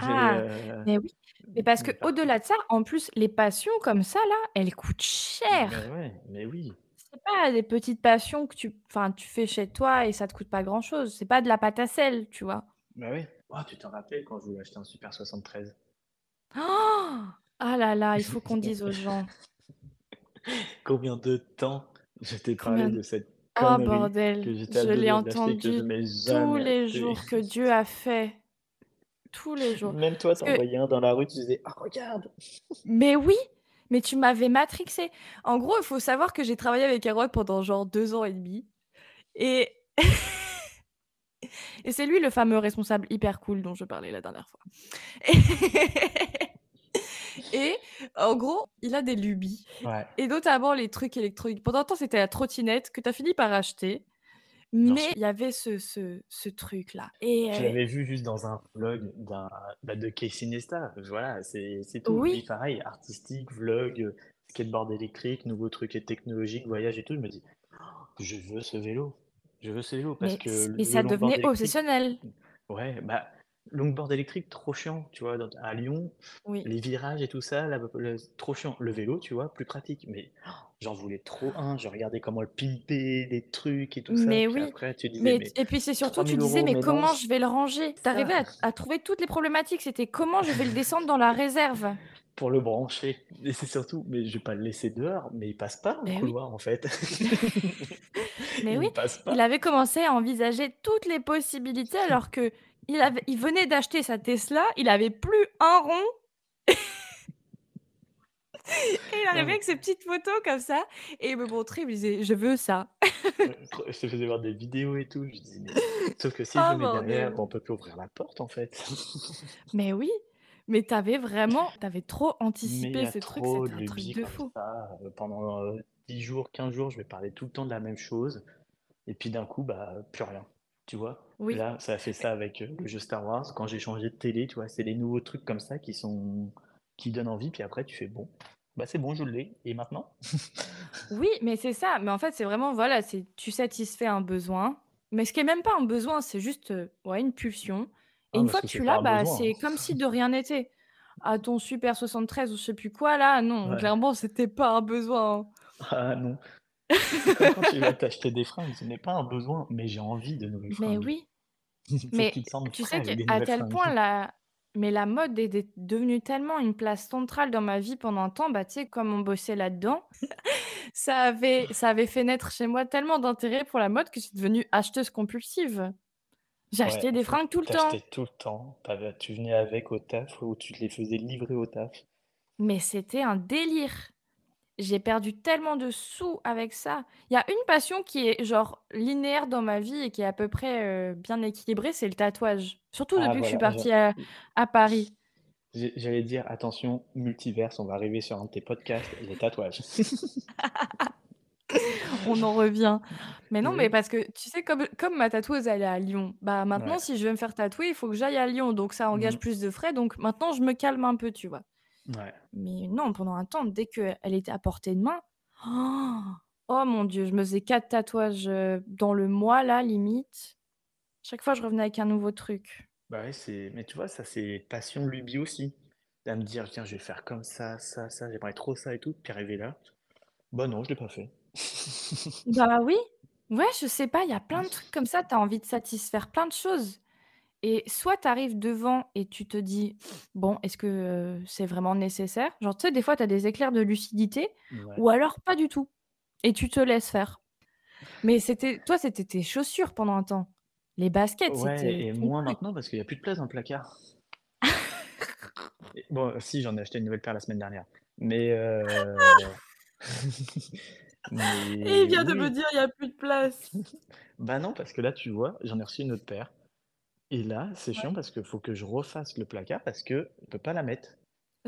Ah, euh... mais oui. Mais parce que au-delà de ça, en plus, les passions comme ça, là, elles coûtent cher. Ben ouais, mais oui. C'est pas des petites passions que tu, enfin, tu fais chez toi et ça te coûte pas grand-chose. C'est pas de la pâte à sel, tu vois. Bah ben oui. Oh, tu t'en rappelles quand je voulais acheter un Super soixante-treize. Oh ah là là, il faut qu'on dise aux gens. Combien de temps je t'ai parlé de cette... Oh bordel, je l'ai entendu tous les jours que Dieu a fait. Tous les jours. Même toi, t'en voyais un dans la rue, tu disais, ah, regarde. Mais oui, mais tu m'avais matrixé. En gros, il faut savoir que j'ai travaillé avec Erwan pendant genre deux ans et demi. Et... et c'est lui le fameux responsable hyper cool dont je parlais la dernière fois. Et en gros, il a des lubies. Ouais. Et notamment les trucs électroniques. Pendant un temps, c'était la trottinette que tu as fini par acheter. Mais il y avait ce, ce, ce truc-là. Et je euh... l'avais vu juste dans un vlog d'un, bah de Casey Neistat. Voilà, c'est, c'est tout. Oui. Pareil, artistique, vlog, skateboard électrique, nouveaux trucs et technologiques, voyage et tout. Je me dis, oh, je veux ce vélo. Je veux ces jours parce mais, que. Mais ça devenait électrique... obsessionnel. Ouais, bah, longboard électrique, trop chiant, tu vois, dans... à Lyon, oui. Les virages et tout ça, la... le... trop chiant. Le vélo, tu vois, plus pratique, mais oh, j'en voulais trop un. Je regardais comment le pimper, des trucs et tout ça. Mais oui, après, tu disais, mais... Mais... et puis c'est surtout, tu disais, euros, mais, mais comment non, je vais le ranger? T'arrivais à... à trouver toutes les problématiques, c'était comment je vais le descendre dans la réserve pour le brancher. Et c'est surtout, mais je vais pas le laisser dehors, mais il passe pas au couloir, oui. En fait. Mais il oui, passe pas. Il avait commencé à envisager toutes les possibilités alors que il, avait, il venait d'acheter sa Tesla, il avait plus un rond. Et il arrivait ouais. avec ses petites photos comme ça et il me montrait, il me disait, je veux ça. Je te faisais voir des vidéos et tout, je disais, mais... sauf que si oh, je mets derrière, Dieu. On peut plus ouvrir la porte en fait. Mais oui. Mais t'avais vraiment, t'avais trop anticipé ce truc, c'était un truc de fou. Ça, pendant euh, dix jours, quinze jours, je vais parler tout le temps de la même chose. Et puis d'un coup, bah, plus rien, tu vois. Oui. Là, ça a fait ça avec euh, le jeu Star Wars. Quand j'ai changé de télé, tu vois, c'est les nouveaux trucs comme ça qui, sont... qui donnent envie. Puis après, tu fais bon, bah, c'est bon, je l'ai. Et maintenant ? Oui, mais c'est ça. Mais en fait, c'est vraiment, voilà, c'est, tu satisfais un besoin. Mais ce qui n'est même pas un besoin, c'est juste euh, ouais, une pulsion. Et une ah, fois que, que tu l'as, bah, c'est comme si de rien n'était. À ton Super soixante-treize ou je sais plus quoi, là, non, ouais. Clairement, c'était pas un besoin. Ah non. Comme quand tu vas t'acheter des fringues, ce n'est pas un besoin, mais j'ai envie de nouvelles fringues. Mais oui. Mais tu sais qu'à tel fringues. Point, la... Mais la mode est de... devenue tellement une place centrale dans ma vie pendant un temps, bah, tu sais, comme on bossait là-dedans, ça, avait... ça avait fait naître chez moi tellement d'intérêt pour la mode que je suis devenue acheteuse compulsive. J'achetais ouais, des fringues tout le temps. J'achetais tout le temps. Tu venais avec au taf ou tu te les faisais livrer au taf. Mais c'était un délire. J'ai perdu tellement de sous avec ça. Il y a une passion qui est genre linéaire dans ma vie et qui est à peu près euh, bien équilibrée, c'est le tatouage. Surtout ah, depuis voilà, que je suis partie j'ai... à, à Paris. J'allais dire, attention, multiverse, on va arriver sur un de tes podcasts, les tatouages. On en revient. Mais non, oui. Mais parce que, tu sais, comme, comme ma tatoueuse, elle est à Lyon. Bah maintenant, ouais. Si je veux me faire tatouer, il faut que j'aille à Lyon. Donc, ça engage mmh. plus de frais. Donc, maintenant, je me calme un peu, tu vois. Ouais. Mais non, pendant un temps, dès qu'elle était à portée de main... Oh, oh mon Dieu, je me faisais quatre tatouages dans le mois, là, limite. Chaque fois, je revenais avec un nouveau truc. Bah ouais, c'est... Mais tu vois, ça, c'est passion lubie aussi. À me dire, tiens, je vais faire comme ça, ça, ça. J'aimerais trop ça et tout. Puis arriver là, bah non, je l'ai pas fait. Bah oui, ouais, je sais pas, il y a plein de trucs comme ça, t'as envie de satisfaire plein de choses et soit t'arrives devant et tu te dis bon, est-ce que euh, c'est vraiment nécessaire, genre tu sais des fois t'as des éclairs de lucidité ouais. Ou alors pas du tout et tu te laisses faire. Mais c'était, toi c'était tes chaussures pendant un temps, les baskets ouais, c'était... et moins maintenant parce qu'il n'y a plus de place dans le placard. Bon, si j'en ai acheté une nouvelle paire la semaine dernière mais euh... Mais... Et il vient de oui. me dire il n'y a plus de place. Bah non, parce que là tu vois, j'en ai reçu une autre paire. Et là c'est ouais. chiant parce qu'il faut que je refasse le placard parce que je ne peux pas la mettre.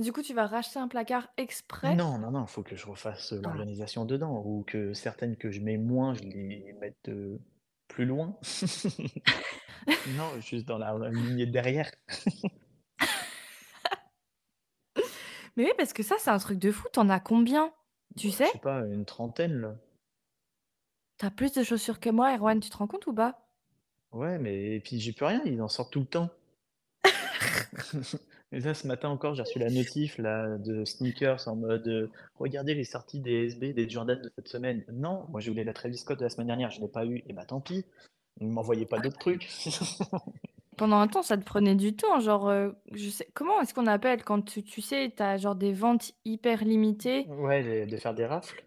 Du coup tu vas racheter un placard exprès? Non, non, non, il faut que je refasse ah. l'organisation dedans. Ou que certaines que je mets moins, je les mette euh, plus loin. Non, juste dans la lignée derrière. Mais oui, parce que ça c'est un truc de fou, t'en as combien? Tu sais ? Je sais pas, une trentaine, là. T'as plus de chaussures que moi, Erwan, tu te rends compte ou pas ? Ouais, mais et puis j'ai plus rien, ils en sortent tout le temps. Et là, ce matin encore, j'ai reçu la notif là, de sneakers en mode euh, « Regardez les sorties des S B, des Jordan de cette semaine. » Non, moi je voulais la Travis Scott de la semaine dernière, je l'ai pas eu. Et bah tant pis, ne m'envoyez pas d'autres trucs. Pendant un temps, ça te prenait du temps, genre, euh, je sais, comment est-ce qu'on appelle quand tu, tu sais, t'as genre des ventes hyper limitées? Ouais, de faire des rafles.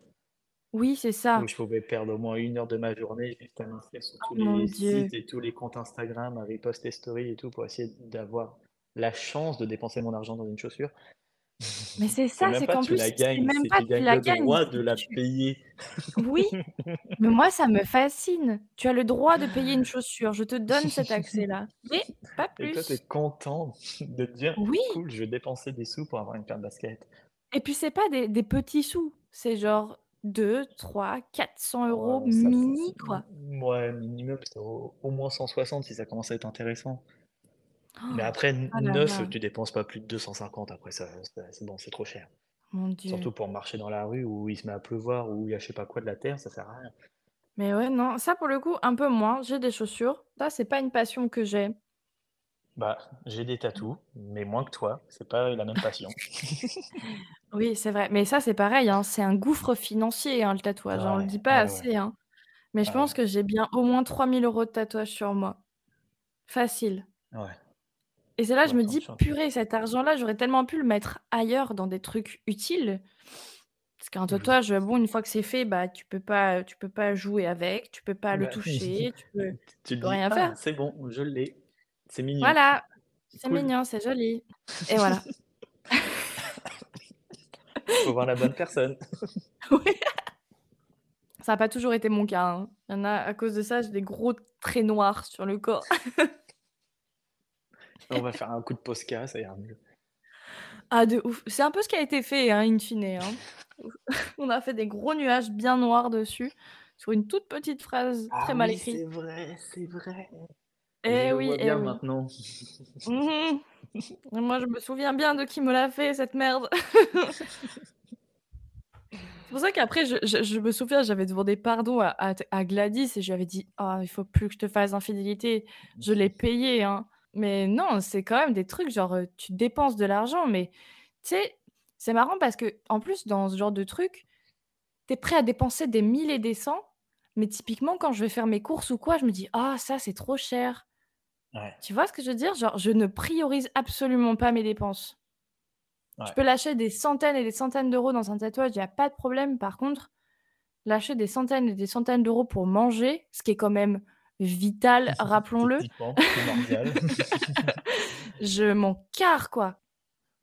Oui, c'est ça. Donc, je pouvais perdre au moins une heure de ma journée juste à m'inscrire sur tous oh les sites et tous les comptes Instagram, à repost et story et tout pour essayer d'avoir la chance de dépenser mon argent dans une chaussure. Mais c'est ça, c'est, c'est qu'en plus, c'est même pas tu la gagnes. Tu as le droit de la payer. Oui, mais moi, ça me fascine. Tu as le droit de payer une chaussure. Je te donne cet accès-là. Mais pas plus. Et toi, tu es content de te dire, oui. Cool, je vais dépenser des sous pour avoir une paire de baskets. Et puis, c'est pas des, des petits sous. C'est genre deux, trois, quatre cents euros ouais, mini, peut... quoi. Ouais, minimum, c'est au, au moins cent soixante si ça commence à être intéressant. Mais après ah là neuf, là. Tu dépenses pas plus de deux cent cinquante. Après, ça, ça, c'est bon, c'est trop cher. Mon Dieu. Surtout pour marcher dans la rue où il se met à pleuvoir, où il y a je sais pas quoi de la terre, ça sert à rien. Mais ouais, non, ça pour le coup, un peu moins. J'ai des chaussures. Ça, c'est pas une passion que j'ai. Bah, j'ai des tatous, mais moins que toi. C'est pas la même passion. Oui, c'est vrai. Mais ça, c'est pareil, hein. C'est un gouffre financier, hein, le tatouage. On le Ouais, dit pas ouais, ouais. assez, hein. Mais je pense ouais. que j'ai bien au moins trois mille euros de tatouage sur moi. Facile. Ouais. Et c'est là, je Ouais, me non, dis, tu as- purée, cet argent-là, j'aurais tellement pu le mettre ailleurs dans des trucs utiles. Parce qu'un Mhm. tatouage, bon, une fois que c'est fait, bah, tu peux pas, tu peux pas jouer avec, tu peux pas le Bah, toucher, tu peux, tu tu te peux dis, rien ah, faire. c'est bon, je l'ai. C'est mignon. Voilà, c'est Cool. mignon, c'est joli. Et voilà. Faut voir la bonne personne. Oui. Ça n'a pas toujours été mon cas, hein. Il y en a, à cause de ça, j'ai des gros traits noirs sur le corps. On va faire un coup de Posca, ça ira mieux. Ah, de ouf. C'est un peu ce qui a été fait, hein, in fine, hein. On a fait des gros nuages bien noirs dessus, sur une toute petite phrase Ah très mal oui, écrite. c'est vrai, c'est vrai. Je Eh le oui, vois eh bien oui. maintenant. Mhm. Et moi, je me souviens bien de qui me l'a fait, cette merde. C'est pour ça qu'après, je, je- je me souviens, j'avais demandé pardon à, à- à Gladys et je lui avais dit: ah, il faut plus que je te fasse infidélité. Je l'ai payé, hein. Mais non, c'est quand même des trucs genre, euh, tu dépenses de l'argent, mais tu sais, c'est marrant parce que, en plus, dans ce genre de truc, t'es prêt à dépenser des mille et des cents, mais typiquement, quand je vais faire mes courses ou quoi, je me dis: ah, ça, c'est trop cher. Ouais, Tu vois ce que je veux dire? Genre, je ne priorise absolument pas mes dépenses. Je ouais. peux lâcher des centaines et des centaines d'euros dans un tatouage, il n'y a pas de problème. Par contre, lâcher des centaines et des centaines d'euros pour manger, ce qui est quand même vital, rappelons-le, Techniquement, primordial. je m'en carre, quoi.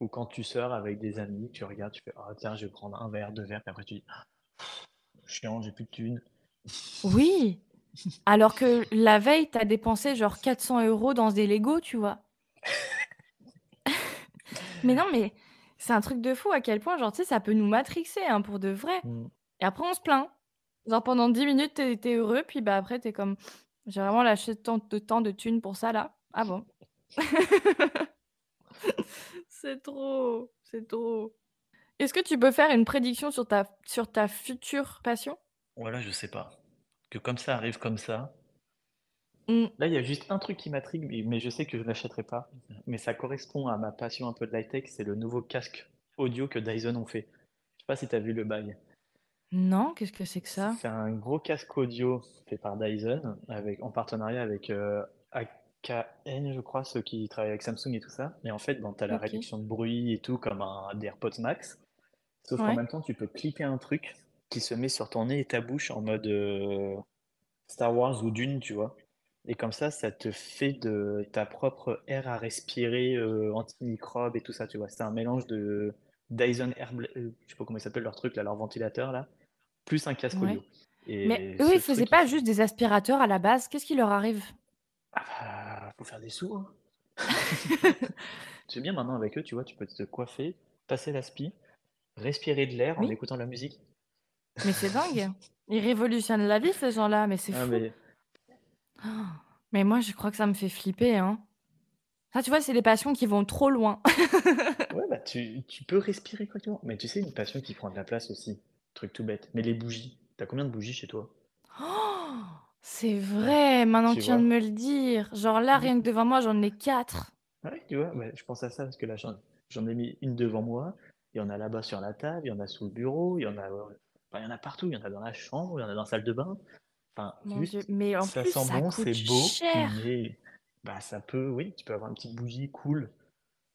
Ou quand tu sors avec des amis, tu regardes, tu fais ah tiens, je vais prendre un verre, deux verres, puis après tu dis ah, chiant, j'ai plus de thunes. Oui. Alors que la veille, t'as dépensé genre quatre cents euros dans des Lego, tu vois. Mais non, mais c'est un truc de fou à quel point, genre, tu sais, ça peut nous matrixer, hein, pour de vrai. Mm. Et après, on se plaint. Genre, pendant dix minutes, t'es t'es heureux, puis bah après, t'es comme: j'ai vraiment lâché tant de temps de thunes pour ça, là. Ah bon? C'est trop, c'est trop. Est-ce que tu peux faire une prédiction sur ta, sur ta future passion? Voilà, je sais pas. Que comme ça arrive comme ça. Mm. Là, il y a juste un truc qui m'intrigue, mais mais je sais que je ne l'achèterai pas. Mais ça correspond à ma passion un peu de l'high-tech, c'est le nouveau casque audio que Dyson ont fait. Je sais pas si tu as vu le bail. Non, qu'est-ce que c'est que ça? C'est un gros casque audio fait par Dyson avec, en partenariat avec euh, A K N, je crois, ceux qui travaillent avec Samsung et tout ça. Et en fait, tu as la Ok. réduction de bruit et tout, comme un, des AirPods Max. Sauf qu'en Ouais. même temps, tu peux clipper un truc qui se met sur ton nez et ta bouche en mode euh, Star Wars ou Dune, tu vois. Et comme ça, ça te fait de ta propre air à respirer, euh, antimicrobes et tout ça, tu vois. C'est un mélange de Dyson Air, Bla- euh, je sais pas comment ils s'appellent leur truc, là, leur ventilateur, là, plus un casque Ouais. audio. Mais Et eux, ce ils faisaient truc, pas juste des aspirateurs à la base. Qu'est-ce qui leur arrive? ah bah, faut faire des sous, hein. C'est bien maintenant avec eux, tu vois, tu peux te coiffer, passer l'aspi, respirer de l'air en Oui, écoutant de la musique. mais c'est dingue. Ils révolutionnent la vie, ces gens-là, mais c'est Ah, fou. mais Ah, mais moi, je crois que ça me fait flipper, hein. Ça, tu vois, c'est des passions qui vont trop loin. ouais, bah tu, tu peux respirer correctement. Mais tu sais, une passion qui prend de la place aussi. Truc tout bête. Mais les bougies. T'as combien de bougies chez toi? Oh, c'est Ouais, vrai, maintenant que tu tu viens de vois. me le dire. Genre là, rien que devant moi, j'en ai quatre. Ouais, tu vois, ouais, je pense à ça parce que là, j'en j'en ai mis une devant moi. Il y en a là-bas sur la table, il y en a sous le bureau, il y en a, euh, enfin, il y en a partout. Il y en a dans la chambre, il y en a dans la salle de bain. Enfin, Mon Dieu, juste, mais en ça plus, sent ça bon, c'est coûte beau, cher. mais bah, ça peut, oui, tu peux avoir une petite bougie cool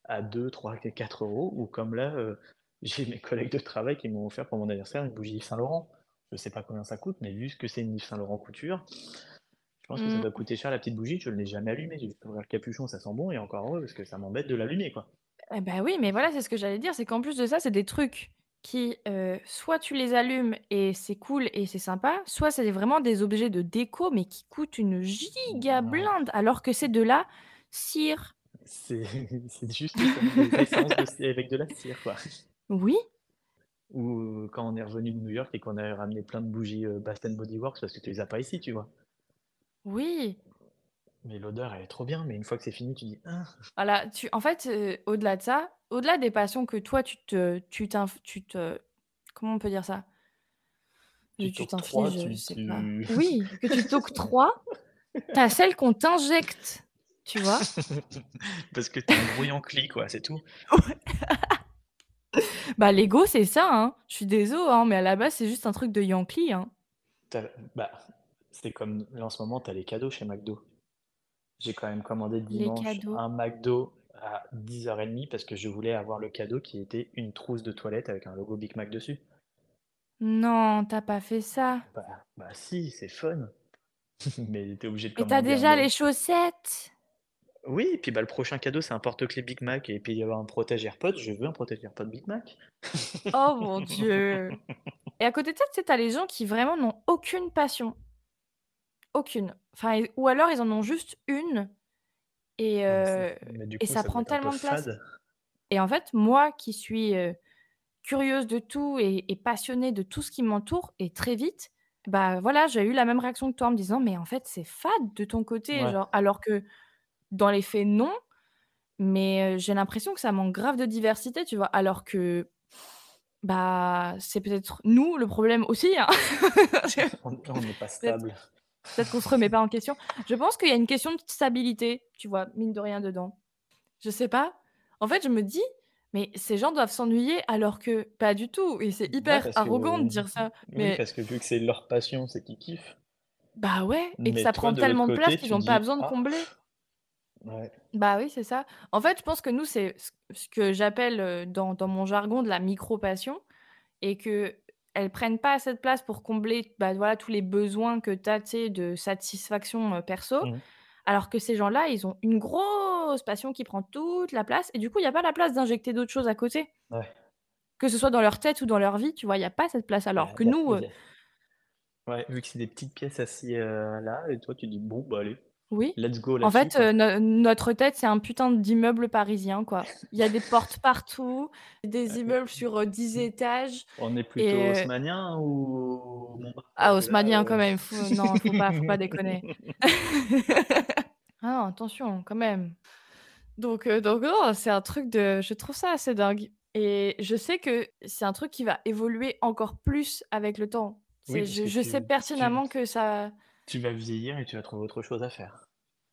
à deux, trois, quatre euros. Ou comme là, euh, j'ai mes collègues de travail qui m'ont offert pour mon anniversaire une bougie Yves Saint-Laurent. Je sais pas combien ça coûte, mais vu ce que c'est une Yves Saint-Laurent couture, je pense que ça Mm. doit coûter cher la petite bougie. Je ne l'ai jamais allumée. J'ai juste ouvert le capuchon, ça sent bon, et encore heureux parce que ça m'embête de l'allumer, quoi. Eh ben oui, mais voilà, c'est ce que j'allais dire, c'est qu'en plus de ça, c'est des trucs qui, euh, soit tu les allumes et c'est cool et c'est sympa, soit c'est vraiment des objets de déco, mais qui coûtent une giga Ouais. blinde, alors que c'est de la cire. C'est c'est juste comme des essences de cire- avec de la cire, quoi. Oui, Ou quand on est revenu de New York et qu'on a ramené plein de bougies euh, Bath and Body Works parce que tu les as pas ici, tu vois. oui. Mais l'odeur, elle est trop bien. Mais une fois que c'est fini, tu dis ah, Voilà, tu, en fait, euh, au-delà de ça, au-delà des passions que toi, tu te, tu t'inf- tu te, comment on peut dire ça? que tu t'infliges, je sais pas. Oui, que tu t'octroies, t'as celle qu'on t'injecte, tu vois. Parce que t'es un brouillon cli, quoi, c'est tout. Bah, l'ego, c'est ça, hein. Je suis désolée, hein, mais à la base, c'est juste un truc de Yankee, hein. T'as... Bah, c'est comme, là, en ce moment, t'as les cadeaux chez McDo. J'ai quand même commandé dimanche un McDo à dix heures trente parce que je voulais avoir le cadeau qui était une trousse de toilette avec un logo Big Mac dessus. Non, t'as pas fait ça. Bah, bah si, c'est fun. Mais t'es obligé de commander. Et t'as déjà les chaussettes. Oui, et puis bah, le prochain cadeau, c'est un porte-clés Big Mac et puis il y a un protège AirPods. Je veux un protège AirPods Big Mac. Oh mon Dieu. Et à côté de ça, tu sais, t'as les gens qui vraiment n'ont aucune passion. Aucune. Enfin, ou alors, ils en ont juste une. Et, euh, mais du coup, et ça, ça prend tellement de place. Fade. Et en fait, moi qui suis... Euh, curieuse de tout et, et passionnée de tout ce qui m'entoure, et très vite, bah voilà, j'ai eu la même réaction que toi en me disant mais en fait c'est fade de ton côté, ouais. Genre, alors que dans les faits non, mais euh, j'ai l'impression que ça manque grave de diversité, tu vois, alors que bah c'est peut-être nous le problème aussi, hein. on n'est pas stable, peut-être, peut-être qu'on se remet pas en question. Je pense qu'il y a une question de stabilité, tu vois, mine de rien dedans, je sais pas, en fait je me dis mais ces gens doivent s'ennuyer alors que pas du tout. Et c'est hyper ouais, arrogant que... de dire ça. Mais... Oui, parce que vu que c'est leur passion, c'est qu'ils kiffent. Bah ouais, et mais que ça toi, prend de tellement de côté, place qu'ils n'ont dis... pas besoin de combler. Ah. Ouais. Bah oui, c'est ça. En fait, je pense que nous, c'est ce que j'appelle dans, dans mon jargon de la micro-passion. Et qu'elles prennent pas assez de place pour combler bah, voilà, tous les besoins que tu as de satisfaction euh, perso. Mmh. Alors que ces gens-là, ils ont une grosse passion qui prend toute la place. Et du coup, il n'y a pas la place d'injecter d'autres choses à côté. Ouais. Que ce soit dans leur tête ou dans leur vie, tu vois, il n'y a pas cette place. Alors ouais, que nous... Euh... Ouais, vu que c'est des petites pièces assises euh, là, et toi, tu dis, bon, bah allez, oui. Let's go. En fait, euh, no- notre tête, c'est un putain d'immeuble parisien, quoi. Il y a des portes partout, des ouais, immeubles ouais. sur euh, dix étages. On est plutôt et... haussmannien ou... Bon, ah, haussmannien, là, quand euh... même. Faut... Non, il ne faut pas déconner. Ah non, attention, quand même. Donc, euh, donc non, c'est un truc de... Je trouve ça assez dingue. Et je sais que c'est un truc qui va évoluer encore plus avec le temps. Oui, je je tu, sais pertinemment tu, que ça... Tu vas vieillir et tu vas trouver autre chose à faire.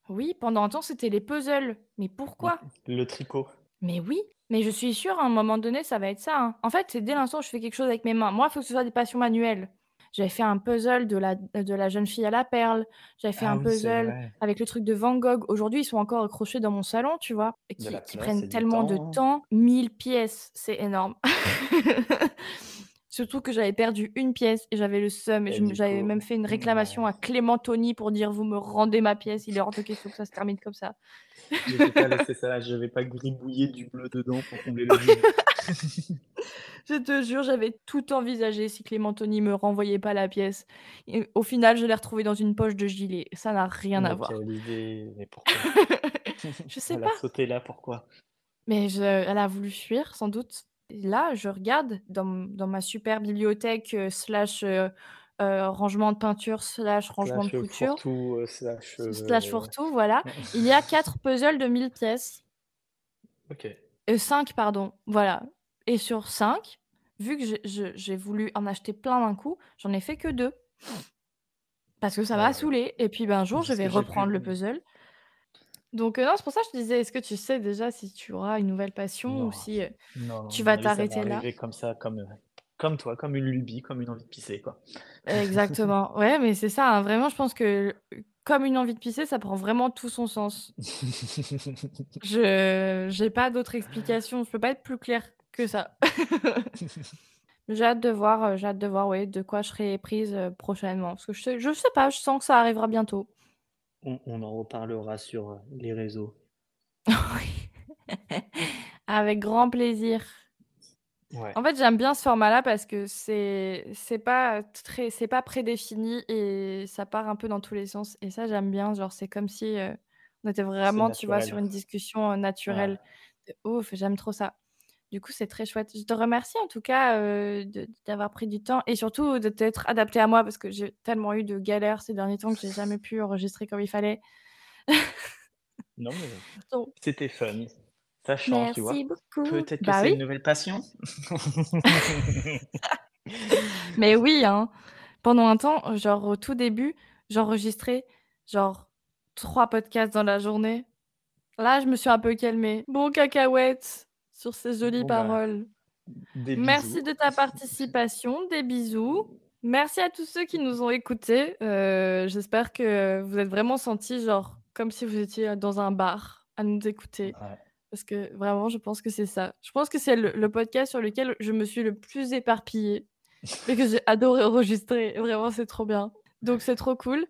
Oui, pendant un temps, c'était les puzzles. Mais pourquoi ? Le tricot. Mais oui, mais je suis sûre, à un moment donné, ça va être ça. Hein. En fait, c'est dès l'instant où je fais quelque chose avec mes mains. Moi, il faut que ce soit des passions manuelles. J'avais fait un puzzle de la, de la jeune fille à la perle. J'avais fait ah un oui, puzzle avec le truc de Van Gogh. Aujourd'hui, ils sont encore accrochés dans mon salon, tu vois. Et qui, qui prennent tellement temps, de hein. temps. mille pièces, c'est énorme. Surtout que j'avais perdu une pièce et j'avais le seum. Et, et je, j'avais coup, même fait une réclamation ouais. à Clémentoni pour dire « Vous me rendez ma pièce, il est hors de question que ça se termine comme ça. » Je ne vais pas laisser ça là, je ne vais pas gribouiller du bleu dedans pour combler le vide. Je te jure, j'avais tout envisagé si Clémentoni ne me renvoyait pas la pièce. Et au final, je l'ai retrouvée dans une poche de gilet. Ça n'a rien mais à voir. Idée, mais pourquoi je sais elle pas. Elle a sauté là, pourquoi mais je, elle a voulu fuir, sans doute. Et là, je regarde dans, dans ma super bibliothèque euh, slash euh, euh, rangement de peinture slash rangement slash de couture. Pour tout, euh, slash euh... slash pour tout, voilà. Il y a quatre puzzles de mille pièces. Ok. Euh, cinq, pardon. Voilà. Et sur cinq, vu que je, je, j'ai voulu en acheter plein d'un coup, j'en ai fait que deux. Parce que ça m'a ouais. saoulée. Et puis ben, un jour, Parce je vais reprendre le puzzle. Donc euh, non, c'est pour ça que je te disais, est-ce que tu sais déjà si tu auras une nouvelle passion non. ou si euh, non, non, tu vas t'arrêter là ? Comme ça, comme, comme toi, comme une lubie, comme une envie de pisser, quoi. Exactement. Ouais, mais c'est ça. Hein. Vraiment, je pense que comme une envie de pisser, ça prend vraiment tout son sens. Je j'ai pas d'autre explication. Je peux pas être plus claire. Que ça. J'ai hâte de voir, j'ai hâte de voir ouais, de quoi je serai prise prochainement. Parce que je sais, je sais pas, je sens que ça arrivera bientôt. On, on en reparlera sur les réseaux. Avec grand plaisir. Ouais. En fait, j'aime bien ce format-là parce que c'est, c'est, pas très, c'est pas prédéfini et ça part un peu dans tous les sens. Et ça, j'aime bien. Genre, c'est comme si euh, on était vraiment, tu vois, sur une discussion euh, naturelle. Ouais. Ouf, j'aime trop ça. Du coup, c'est très chouette. Je te remercie en tout cas euh, de, d'avoir pris du temps et surtout de t'être adapté à moi parce que j'ai tellement eu de galères ces derniers temps que j'ai jamais pu enregistrer comme il fallait. Non, mais donc, c'était fun. Ça change, tu vois. Merci beaucoup. Peut-être que bah c'est oui. une nouvelle passion. Mais oui, hein. pendant un temps, genre au tout début, j'enregistrais genre trois podcasts dans la journée. Là, je me suis un peu calmée. Bon cacahuètes sur ces jolies bon, paroles. Bah, merci de ta participation, des bisous. Merci à tous ceux qui nous ont écoutés. Euh, j'espère que vous êtes vraiment sentis genre comme si vous étiez dans un bar à nous écouter. Ouais. Parce que vraiment, je pense que c'est ça. Je pense que c'est le, le podcast sur lequel je me suis le plus éparpillée et que j'ai adoré enregistrer. Vraiment, c'est trop bien. Donc, c'est trop cool.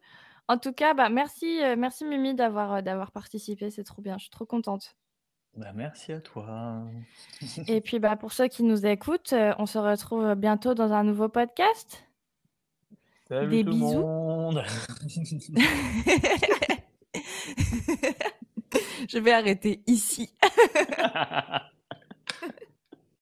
En tout cas, bah, merci, euh, merci Mimi d'avoir, euh, d'avoir participé. C'est trop bien. Je suis trop contente. Bah, merci à toi. Et puis, bah, pour ceux qui nous écoutent, euh, on se retrouve bientôt dans un nouveau podcast. Salut Des tout bisous. Le monde. Je vais arrêter ici.